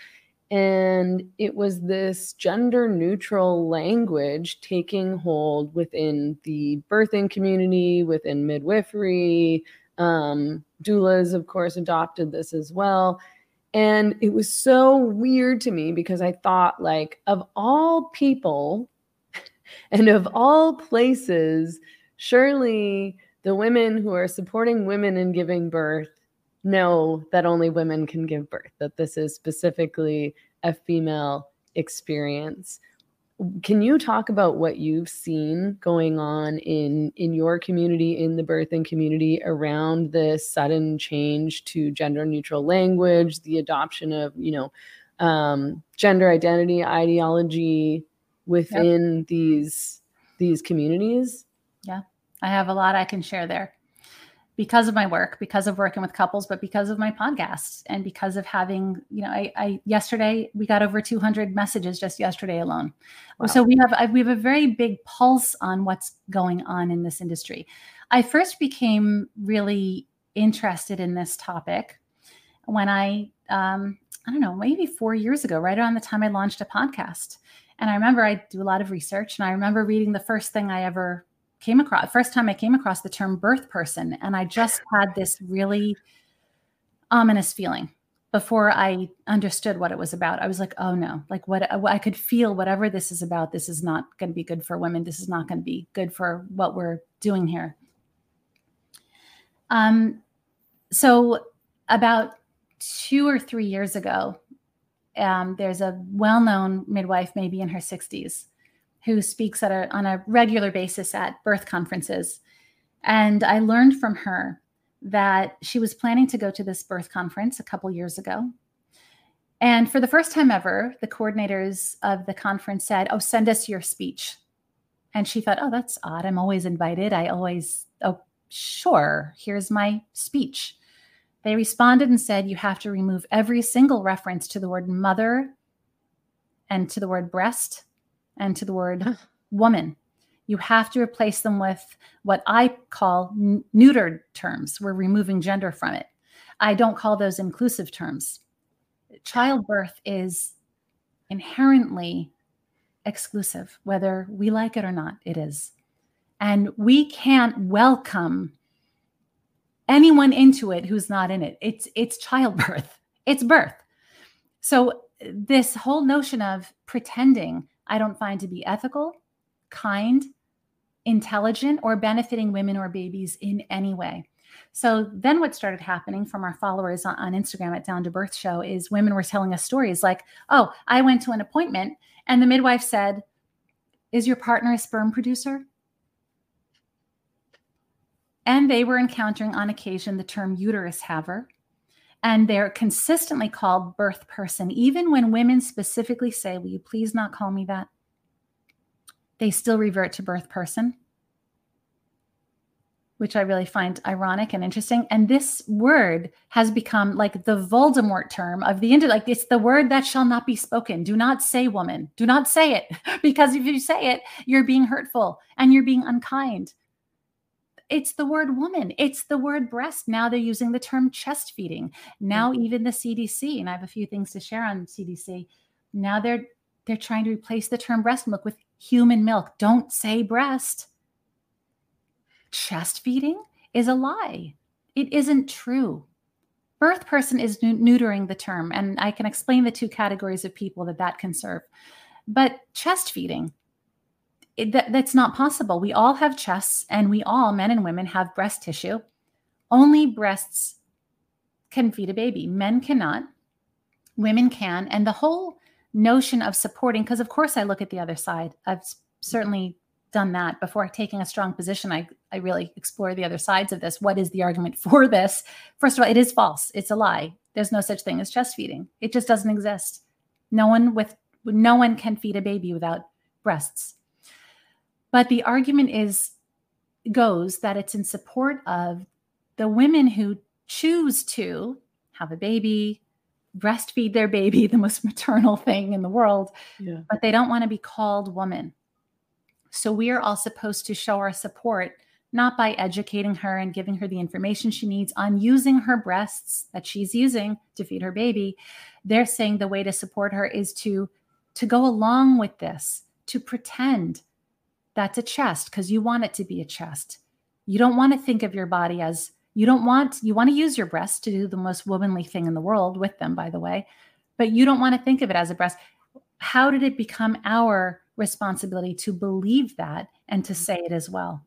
And it was this gender neutral language taking hold within the birthing community, within midwifery. Um, doulas, of course, adopted this as well. And it was so weird to me because I thought, like, of all people and of all places, surely the women who are supporting women in giving birth know that only women can give birth, that this is specifically a female experience. Can you talk about what you've seen going on in, in your community, in the birthing community, around this sudden change to gender-neutral language, the adoption of, you know, um, gender identity ideology within yep. these these communities? Yeah. I have a lot I can share there because of my work, because of working with couples, but because of my podcast and because of having, you know, I, I yesterday we got over two hundred messages just yesterday alone. Wow. So we have, we have a very big pulse on what's going on in this industry. I first became really interested in this topic when I, um, I don't know, maybe four years ago, right around the time I launched a podcast. And I remember I do a lot of research and I remember reading the first thing I ever came across first time I came across the term birth person. And I just had this really ominous feeling before I understood what it was about. I was like, oh no, like what I could feel, whatever this is about, this is not going to be good for women. This is not going to be good for what we're doing here. Um, so about two or three years ago, um, there's a well-known midwife, maybe in her sixties, who speaks at a, on a regular basis at birth conferences. And I learned from her that she was planning to go to this birth conference a couple years ago. And for the first time ever, the coordinators of the conference said, oh, send us your speech. And she thought, oh, that's odd. I'm always invited. I always, oh, sure, here's my speech. They responded and said, you have to remove every single reference to the word mother and to the word breast and to the word woman. You have to replace them with what I call n- neutered terms. We're removing gender from it. I don't call those inclusive terms. Childbirth is inherently exclusive, whether we like it or not, it is. And we can't welcome anyone into it who's not in it. It's, it's childbirth, it's birth. So this whole notion of pretending I don't find to be ethical, kind, intelligent, or benefiting women or babies in any way. So then what started happening from our followers on, on Instagram at Down to Birth Show is women were telling us stories like, oh, I went to an appointment And the midwife said, is your partner a sperm producer? And they were encountering on occasion the term uterus haver. And they're consistently called birth person. Even when women specifically say, will you please not call me that? They still revert to birth person, which I really find ironic and interesting. And this word has become like the Voldemort term of the internet. Like it's the word that shall not be spoken. Do not say woman. Do not say it. Because if you say it, you're being hurtful and you're being unkind. It's the word woman. It's the word breast. Now they're using the term chest feeding. Now even the C D C, and I have a few things to share on C D C, now they're they're trying to replace the term breast milk with human milk. Don't say breast. Chest feeding is a lie. It isn't true. Birth person is neutering the term, and I can explain the two categories of people that that can serve. But chest feeding, It, that, that's not possible. We all have chests and we all, men and women, have breast tissue. Only breasts can feed a baby. Men cannot. Women can. And the whole notion of supporting, because of course I look at the other side. I've certainly done that before taking a strong position. I, I really explore the other sides of this. What is the argument for this? First of all, it is false. It's a lie. There's no such thing as chest feeding. It just doesn't exist. No one with no one can feed a baby without breasts. But the argument is, goes that it's in support of the women who choose to have a baby, breastfeed their baby, the most maternal thing in the world, yeah. But they don't want to be called woman. So we are all supposed to show our support, not by educating her and giving her the information she needs on using her breasts that she's using to feed her baby. They're saying the way to support her is to, to go along with this, to pretend that's a chest because you want it to be a chest. You don't want to think of your body as, you don't want, you want to use your breasts to do the most womanly thing in the world with them, by the way, but you don't want to think of it as a breast. How did it become our responsibility to believe that and to say it as well?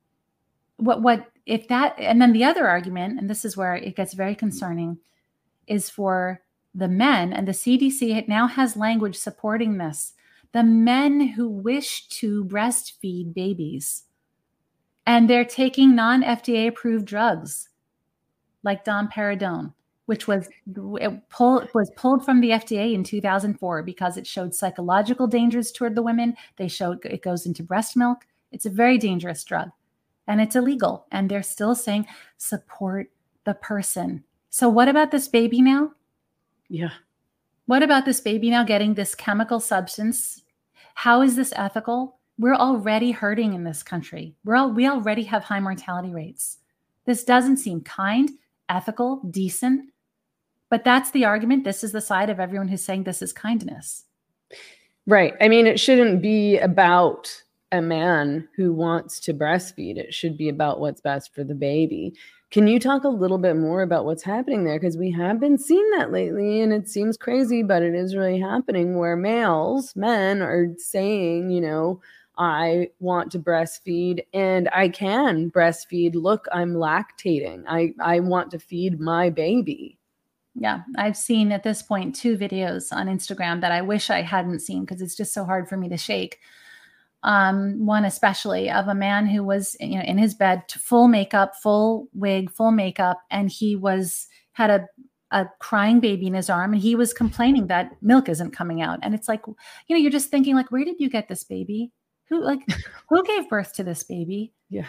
What, what, if that, and then the other argument, and this is where it gets very concerning, is for the men, and the C D C now has language supporting this. The men who wish to breastfeed babies, and they're taking non-F D A approved drugs like Domperidone, which was it pulled was pulled from the F D A in two thousand four because it showed psychological dangers toward the women. They showed it goes into breast milk. It's a very dangerous drug and it's illegal. And they're still saying support the person. So what about this baby now? Yeah. What about this baby now getting this chemical substance? How is this ethical? We're already hurting in this country. We're all, we already have high mortality rates. This doesn't seem kind, ethical, decent, but that's the argument. This is the side of everyone who's saying this is kindness. Right. I mean, it shouldn't be about a man who wants to breastfeed. It should be about what's best for the baby. Can you talk a little bit more about what's happening there? Because we have been seeing that lately, and it seems crazy, but it is really happening where males, men are saying, you know, I want to breastfeed and I can breastfeed. Look, I'm lactating. I, I want to feed my baby. Yeah, I've seen at this point two videos on Instagram that I wish I hadn't seen because it's just so hard for me to shake. Um, one especially of a man who was, you know, in his bed, full makeup, full wig, full makeup. And he was, had a, a crying baby in his arm, and he was complaining that milk isn't coming out. And it's like, you know, you're just thinking like, where did you get this baby? Who, like, who gave birth to this baby? Yeah.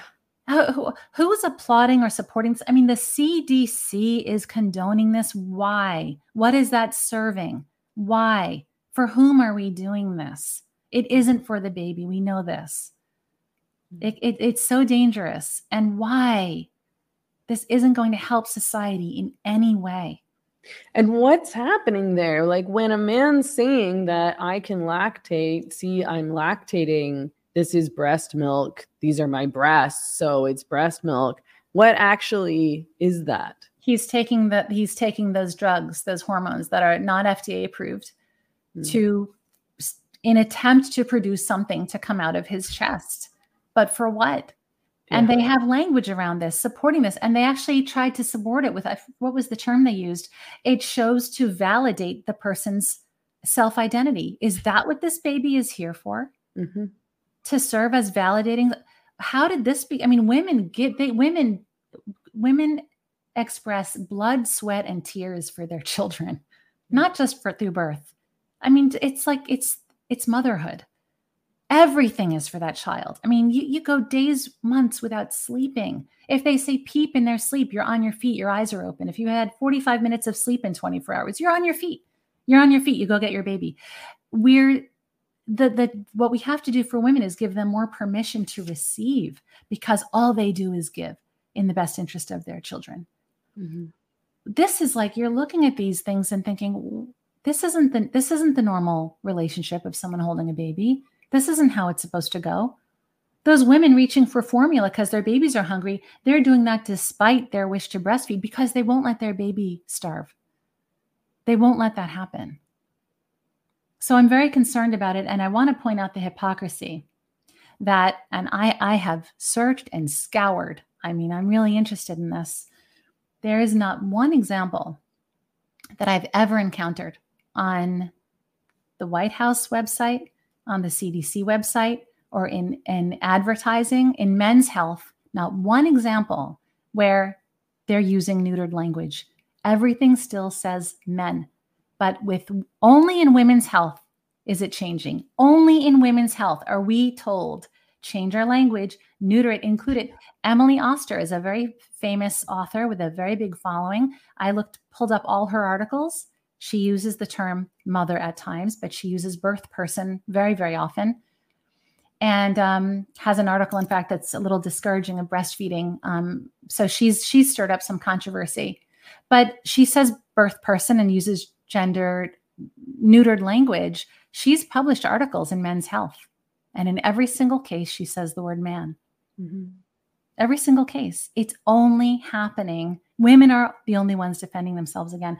Who, who, who is applauding or supporting? I mean, the C D C is condoning this. Why? What is that serving? Why? For whom are we doing this? It isn't for the baby. We know this. It, it, it's so dangerous. And why? This isn't going to help society in any way. And what's happening there? Like when a man's saying that I can lactate, see, I'm lactating. This is breast milk. These are my breasts. So it's breast milk. What actually is that? He's taking the, he's taking those drugs, those hormones that are not F D A approved mm. to in attempt to produce something to come out of his chest. But for what? Yeah. And they have language around this, supporting this. And they actually tried to support it with, what was the term they used? It shows to validate the person's self-identity. Is that what this baby is here for? Mm-hmm. To serve as validating? How did this be? I mean, women get they, women, women express blood, sweat, and tears for their children, not just for through birth. I mean, it's like it's it's motherhood. Everything is for that child. I mean, you, you go days, months without sleeping. If they say peep in their sleep, you're on your feet, your eyes are open. If you had forty-five minutes of sleep in twenty-four hours, you're on your feet. You're on your feet, you go get your baby. We're the the what we have to do for women is give them more permission to receive, because all they do is give in the best interest of their children. Mm-hmm. This is like, you're looking at these things and thinking, this isn't the this isn't the normal relationship of someone holding a baby. This isn't how it's supposed to go. Those women reaching for formula because their babies are hungry, they're doing that despite their wish to breastfeed, because they won't let their baby starve. They won't let that happen. So I'm very concerned about it. And I want to point out the hypocrisy that, and I, I have searched and scoured. I mean, I'm really interested in this. There is not one example that I've ever encountered on the White House website, on the C D C website, or in, in advertising, in Men's Health, not one example where they're using neutered language. Everything still says men, but with only in Women's Health is it changing. Only in Women's Health are we told, change our language, neuter it, include it. Emily Oster is a very famous author with a very big following. I looked, pulled up all her articles. She uses the term mother at times, but she uses birth person very, very often, and um, has an article, in fact, that's a little discouraging of breastfeeding. Um, so she's she's stirred up some controversy, but she says birth person and uses gendered, neutered language. She's published articles in Men's Health, and in every single case, she says the word man. Mm-hmm. Every single case. It's only happening. Women are the only ones defending themselves again.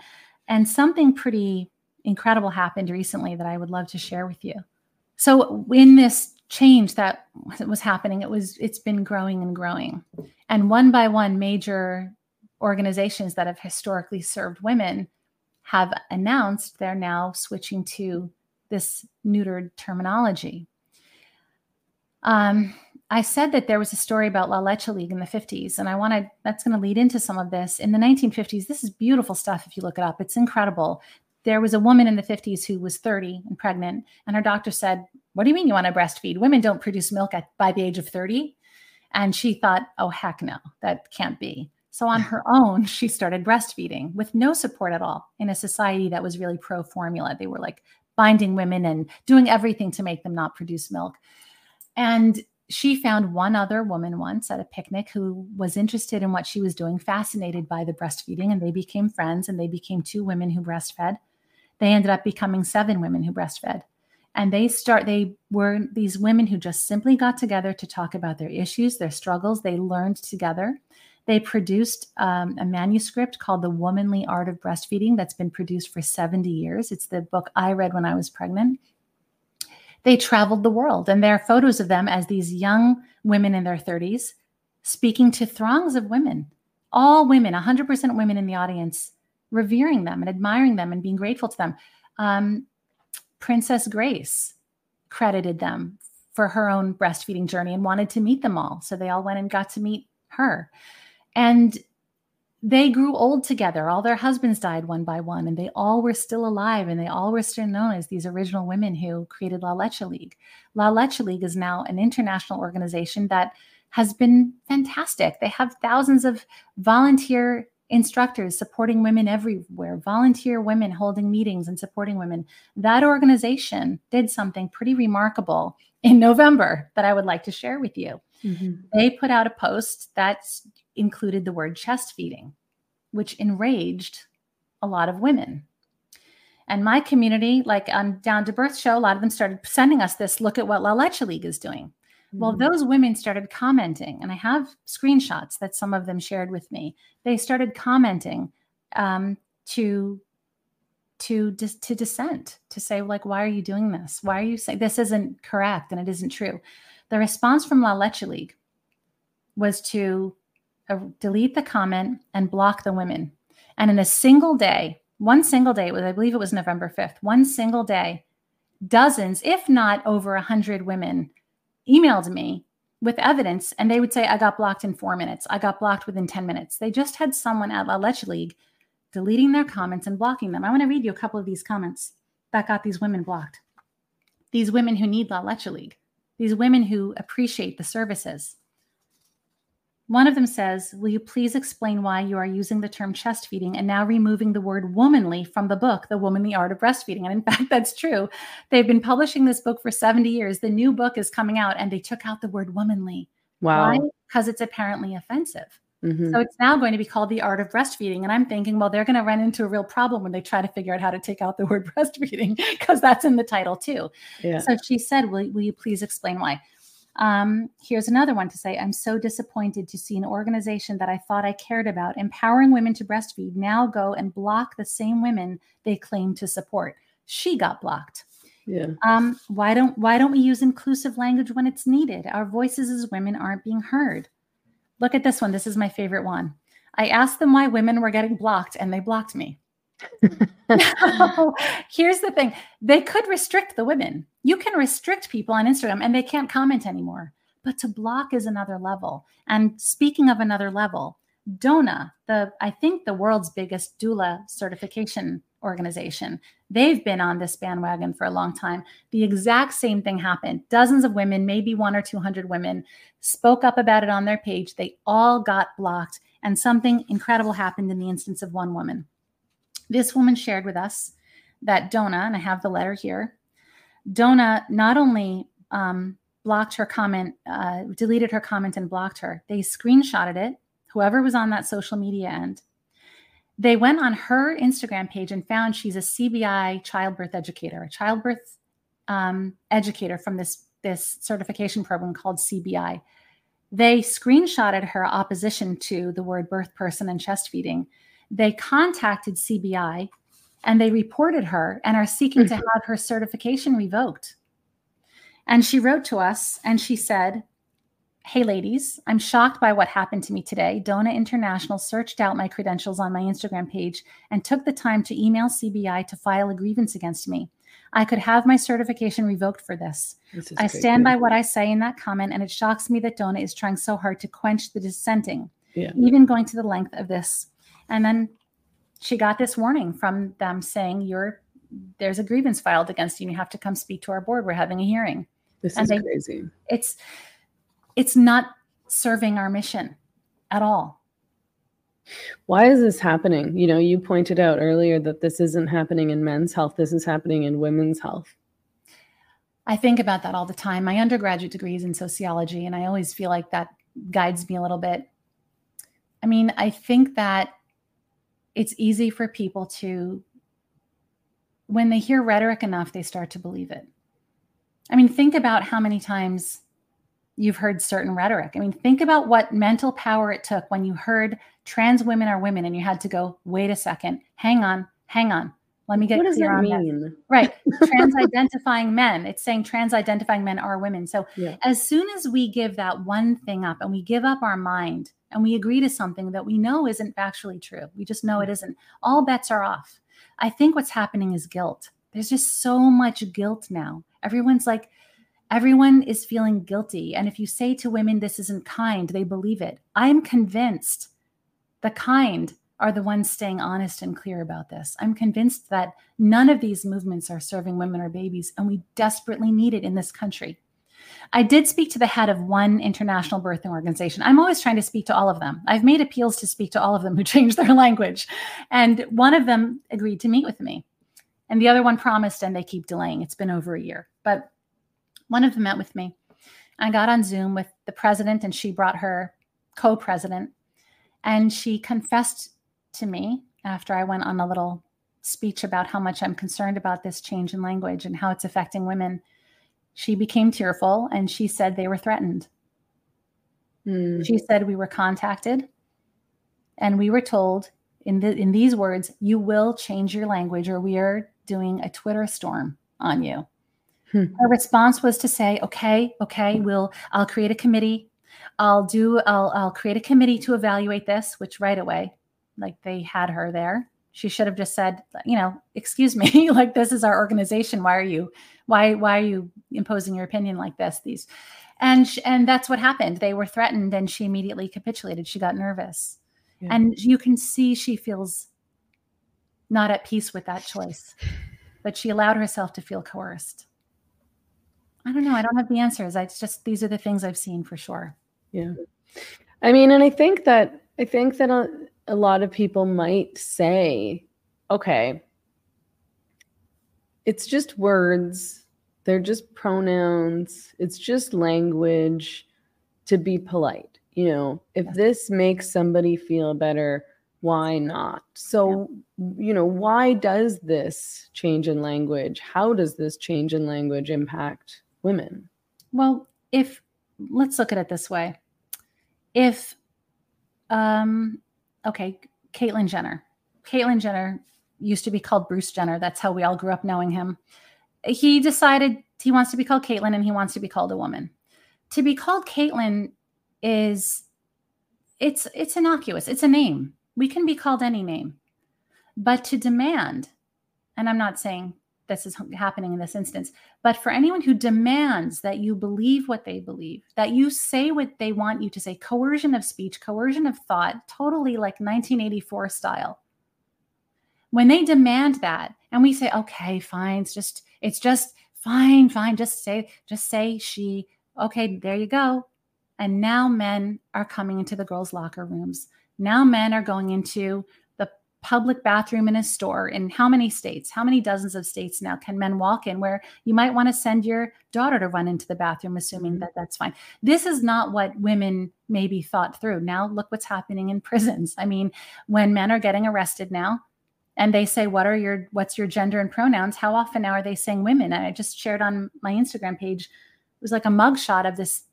And something pretty incredible happened recently that I would love to share with you. So in this change that was happening, it was, it's been growing and growing. And one by one, major organizations that have historically served women have announced they're now switching to this neutered terminology. Um, I said that there was a story about La Leche League in the fifties, and I want to, that's going to lead into some of this. In the nineteen fifties, this is beautiful stuff if you look it up. It's incredible. There was a woman in the fifties who was thirty and pregnant, and her doctor said, what do you mean you want to breastfeed? Women don't produce milk at, by the age of thirty. And she thought, oh, heck no, that can't be. So on her own, she started breastfeeding with no support at all in a society that was really pro-formula. They were like binding women and doing everything to make them not produce milk. And she found one other woman once at a picnic who was interested in what she was doing, fascinated by the breastfeeding, and they became friends, and they became two women who breastfed. They ended up becoming seven women who breastfed. And they start, they were these women who just simply got together to talk about their issues, their struggles. They learned together. They produced um, a manuscript called The Womanly Art of Breastfeeding that's been produced for seventy years. It's the book I read when I was pregnant. They traveled the world, and there are photos of them as these young women in their thirties speaking to throngs of women, all women, one hundred percent women in the audience, revering them and admiring them and being grateful to them. Um, Princess Grace credited them for her own breastfeeding journey and wanted to meet them all. So they all went and got to meet her. And they grew old together. All their husbands died one by one, and they all were still alive, and they all were still known as these original women who created La Leche League. La Leche League is now an international organization that has been fantastic. They have thousands of volunteer instructors supporting women everywhere, volunteer women holding meetings and supporting women. That organization did something pretty remarkable in November that I would like to share with you. Mm-hmm. They put out a post that's included the word chest feeding, which enraged a lot of women. And my community, like on Down to Birth show, a lot of them started sending us this, look at what La Leche League is doing. Mm-hmm. Well, those women started commenting, and I have screenshots that some of them shared with me. They started commenting um, to to dis- to dissent, to say, like, why are you doing this? Why are you saying this isn't correct and it isn't true? The response from La Leche League was to delete the comment and block the women. And in a single day, One single day, I believe it was November fifth, one single day, dozens, if not over one hundred women emailed me with evidence, and they would say, I got blocked in four minutes. I got blocked within ten minutes. They just had someone at La Leche League deleting their comments and blocking them. I want to read you a couple of these comments that got these women blocked. These women who need La Leche League. These women who appreciate the services. One of them says, will you please explain why you are using the term chest feeding and now removing the word womanly from the book, The Womanly Art of Breastfeeding? And in fact, that's true. They've been publishing this book for seventy years. The new book is coming out and they took out the word womanly. Wow. Why? Because it's apparently offensive. Mm-hmm. So it's now going to be called The Art of Breastfeeding. And I'm thinking, well, they're going to run into a real problem when they try to figure out how to take out the word breastfeeding, because that's in the title too. Yeah. So she said, will, will you please explain why? Um, here's another one to say, I'm so disappointed to see an organization that I thought I cared about, empowering women to breastfeed, now go and block the same women they claim to support. She got blocked. Yeah. Um, why don't, why don't we use inclusive language when it's needed? Our voices as women aren't being heard. Look at this one. This is my favorite one. I asked them why women were getting blocked and they blocked me. No, here's the thing. They could restrict the women. You can restrict people on Instagram and they can't comment anymore. But to block is another level. And speaking of another level, DONA, the I think the world's biggest doula certification organization, they've been on this bandwagon for a long time. The exact same thing happened. Dozens of women, maybe one or two hundred women, spoke up about it on their page. They all got blocked. And something incredible happened in the instance of one woman. This woman shared with us that DONA, and I have the letter here, DONA not only um, blocked her comment, uh, deleted her comment and blocked her. They screenshotted it, whoever was on that social media end. They went on her Instagram page and found she's a C B I childbirth educator, a childbirth um, educator from this, this certification program called C B I. They screenshotted her opposition to the word birth person and chest feeding. They contacted C B I and they reported her and are seeking to have her certification revoked. And she wrote to us and she said, hey, ladies, I'm shocked by what happened to me today. DONA International searched out my credentials on my Instagram page and took the time to email C B I to file a grievance against me. I could have my certification revoked for this. this I stand by what I say in that comment, and it shocks me that DONA is trying so hard to quench the dissenting, yeah. even going to the length of this. And then she got this warning from them saying, "You're there's a grievance filed against you, and you have to come speak to our board. We're having a hearing." This and is they, crazy. It's... It's not serving our mission at all. Why is this happening? You know, you pointed out earlier that this isn't happening in men's health. This is happening in women's health. I think about that all the time. My undergraduate degree is in sociology, and I always feel like that guides me a little bit. I mean, I think that it's easy for people to, when they hear rhetoric enough, they start to believe it. I mean, think about how many times you've heard certain rhetoric. I mean, think about what mental power it took when you heard trans women are women and you had to go, wait a second, hang on, hang on. Let me get what clear on that. What does that mean? That. Right. Trans-identifying men. It's saying trans-identifying men are women. So yeah. as soon as we give that one thing up and we give up our mind and we agree to something that we know isn't factually true, we just know it isn't, all bets are off. I think what's happening is guilt. There's just so much guilt now. Everyone's like, Everyone is feeling guilty. And if you say to women, this isn't kind, they believe it. I'm convinced the kind are the ones staying honest and clear about this. I'm convinced that none of these movements are serving women or babies, and we desperately need it in this country. I did speak to the head of one international birthing organization. I'm always trying to speak to all of them. I've made appeals to speak to all of them who changed their language. And one of them agreed to meet with me. And the other one promised, and they keep delaying. It's been over a year. But one of them met with me. I got on Zoom with the president, and she brought her co-president. And she confessed to me after I went on a little speech about how much I'm concerned about this change in language and how it's affecting women. She became tearful, and she said they were threatened. Mm. She said we were contacted, and we were told in, the, in these words, you will change your language or we are doing a Twitter storm on you. Her response was to say, okay, okay, we'll, I'll create a committee. I'll do, I'll, I'll create a committee to evaluate this, which right away, like they had her there. She should have just said, you know, excuse me, like, this is our organization. Why are you, why, why are you imposing your opinion like this? These, and, sh- and that's what happened. They were threatened and she immediately capitulated. She got nervous. Yeah. And you can see she feels not at peace with that choice, but she allowed herself to feel coerced. I don't know. I don't have the answers. I just, these are the things I've seen for sure. Yeah. I mean, and I think that, I think that, uh, a lot of people might say, okay, it's just words. They're just pronouns. It's just language to be polite. You know, if yes. this makes somebody feel better, why not? So, yeah. you know, why does this change in language? How does this change in language impact women? Well, if let's look at it this way. If, um, Okay, Caitlyn Jenner. Caitlyn Jenner used to be called Bruce Jenner. That's how we all grew up knowing him. He decided he wants to be called Caitlyn and he wants to be called a woman. To be called Caitlyn is, it's it's innocuous. It's a name. We can be called any name. But to demand, and I'm not saying this is happening in this instance, but for anyone who demands that you believe what they believe, that you say what they want you to say, coercion of speech, coercion of thought, totally like nineteen eighty-four style. When they demand that and we say, okay, fine, it's just, it's just fine, fine. Just say, just say she, okay, there you go. And now men are coming into the girls' locker rooms. Now men are going into public bathroom in a store in how many states, how many dozens of states now can men walk in where you might want to send your daughter to run into the bathroom, assuming that that's fine. This is not what women maybe thought through. Now look what's happening in prisons. I mean, when men are getting arrested now and they say, what are your, what's your gender and pronouns? How often now are they saying women? And I just shared on my Instagram page, it was like a mugshot of this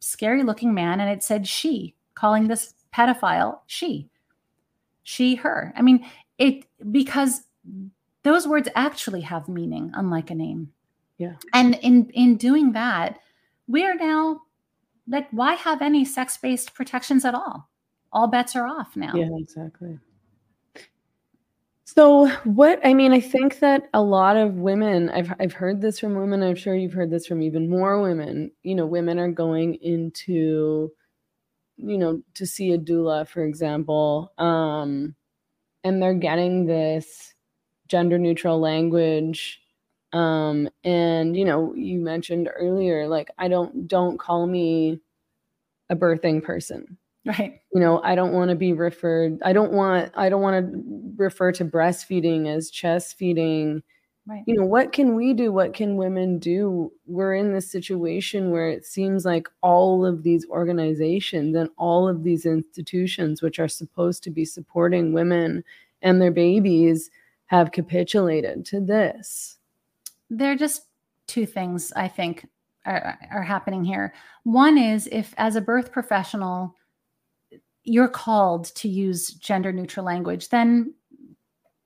scary looking man. And it said, she, calling this pedophile, she. She, her. I mean, it, because those words actually have meaning, unlike a name. Yeah. And in, in doing that, we are now like, why have any sex-based protections at all? All bets are off now. Yeah, exactly. So what, I mean, I think that a lot of women, I've, I've heard this from women. I'm sure you've heard this from even more women, you know, women are going into, you know, to see a doula, for example, um, and they're getting this gender neutral language. Um, and, you know, you mentioned earlier, like, I don't, don't call me a birthing person. Right. You know, I don't want to be referred. I don't want, I don't want to refer to breastfeeding as chest feeding. Right. You know, what can we do? What can women do? We're in this situation where it seems like all of these organizations and all of these institutions, which are supposed to be supporting women and their babies, have capitulated to this. There are just two things I think are, are happening here. One is, if as a birth professional, you're called to use gender neutral language, then,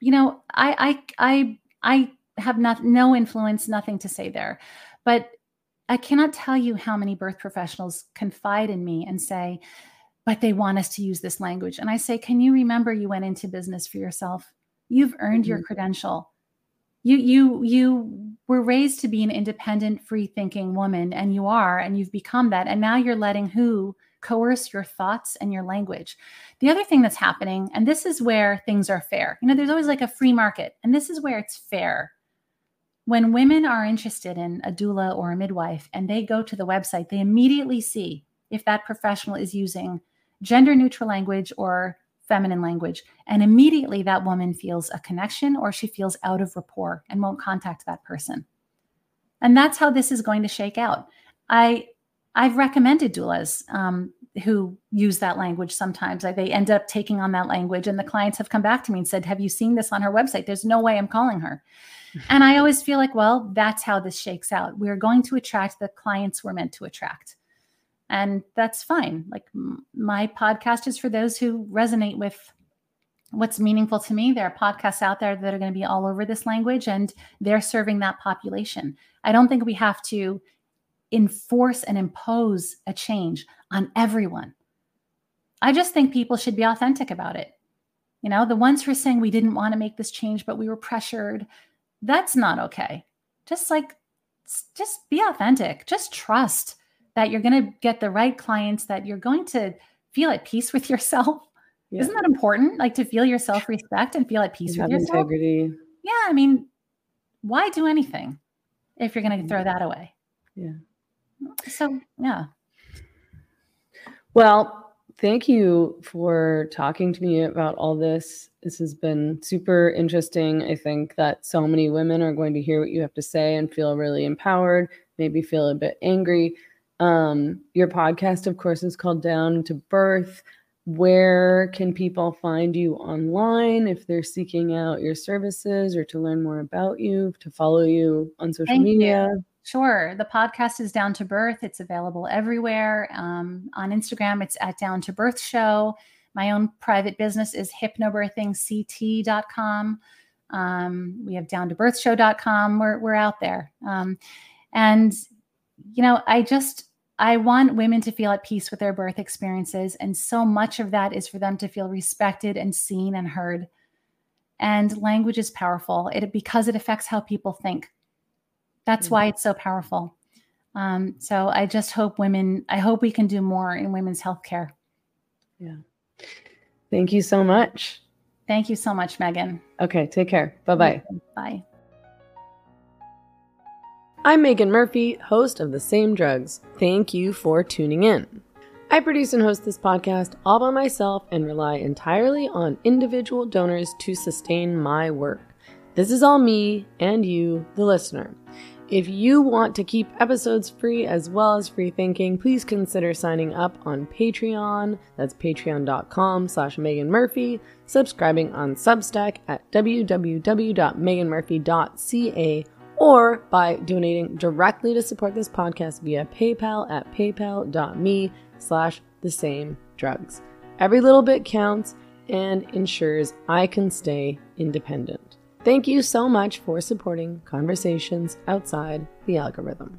you know, I, I, I, I, have not, no influence, nothing to say there. But I cannot tell you how many birth professionals confide in me and say, but they want us to use this language. And I say, can you remember you went into business for yourself? You've earned mm-hmm. your credential. You, you, you were raised to be an independent, free-thinking woman, and you are, and you've become that. And now you're letting who coerce your thoughts and your language. The other thing that's happening, and this is where things are fair. You know, there's always like a free market, and this is where it's fair. When women are interested in a doula or a midwife and they go to the website, they immediately see if that professional is using gender neutral language or feminine language. And immediately that woman feels a connection, or she feels out of rapport and won't contact that person. And that's how this is going to shake out. I, I've recommended doulas um, who use that language sometimes. Like, they end up taking on that language, and the clients have come back to me and said, have you seen this on her website? There's no way I'm calling her. And I always feel like, well, that's how this shakes out. We're going to attract the clients we're meant to attract. And that's fine. Like, m- my podcast is for those who resonate with what's meaningful to me. There are podcasts out there that are going to be all over this language, and they're serving that population. I don't think we have to enforce and impose a change on everyone. I just think people should be authentic about it. You know, the ones who are saying we didn't want to make this change, but we were pressured, that's not okay. Just like, just be authentic. Just trust that you're going to get the right clients, that you're going to feel at peace with yourself. Yeah. Isn't that important? Like to feel your self-respect and feel at peace with yourself. Integrity. Yeah. I mean, why do anything if you're going to throw that away? Yeah. So, yeah. Well, thank you for talking to me about all this. This has been super interesting. I think that so many women are going to hear what you have to say and feel really empowered, maybe feel a bit angry. Um, your podcast, of course, is called Down to Birth. Where can people find you online if they're seeking out your services or to learn more about you, to follow you on social Thank media? You. Sure. The podcast is Down to Birth. It's available everywhere. Um, on Instagram, it's at Down to Birth Show. My own private business is hypnobirthing c t dot com. Um, we have down to birth show dot com. We're, we're out there. Um, and, you know, I just, I want women to feel at peace with their birth experiences. And so much of that is for them to feel respected and seen and heard. And language is powerful it because it affects how people think. That's why it's so powerful. Um, so I just hope women, I hope we can do more in women's healthcare. Yeah. Thank you so much. Thank you so much, Megan. Okay. Take care. Bye-bye. Bye. I'm Megan Murphy, host of The Same Drugs. Thank you for tuning in. I produce and host this podcast all by myself and rely entirely on individual donors to sustain my work. This is all me and you, the listener. If you want to keep episodes free as well as free thinking, please consider signing up on Patreon. That's patreon.com slash Megan Murphy. Subscribing on Substack at w w w dot megan murphy dot c a or by donating directly to support this podcast via PayPal at paypal.me slash the same drugs. Every little bit counts and ensures I can stay independent. Thank you so much for supporting Conversations Outside the Algorithm.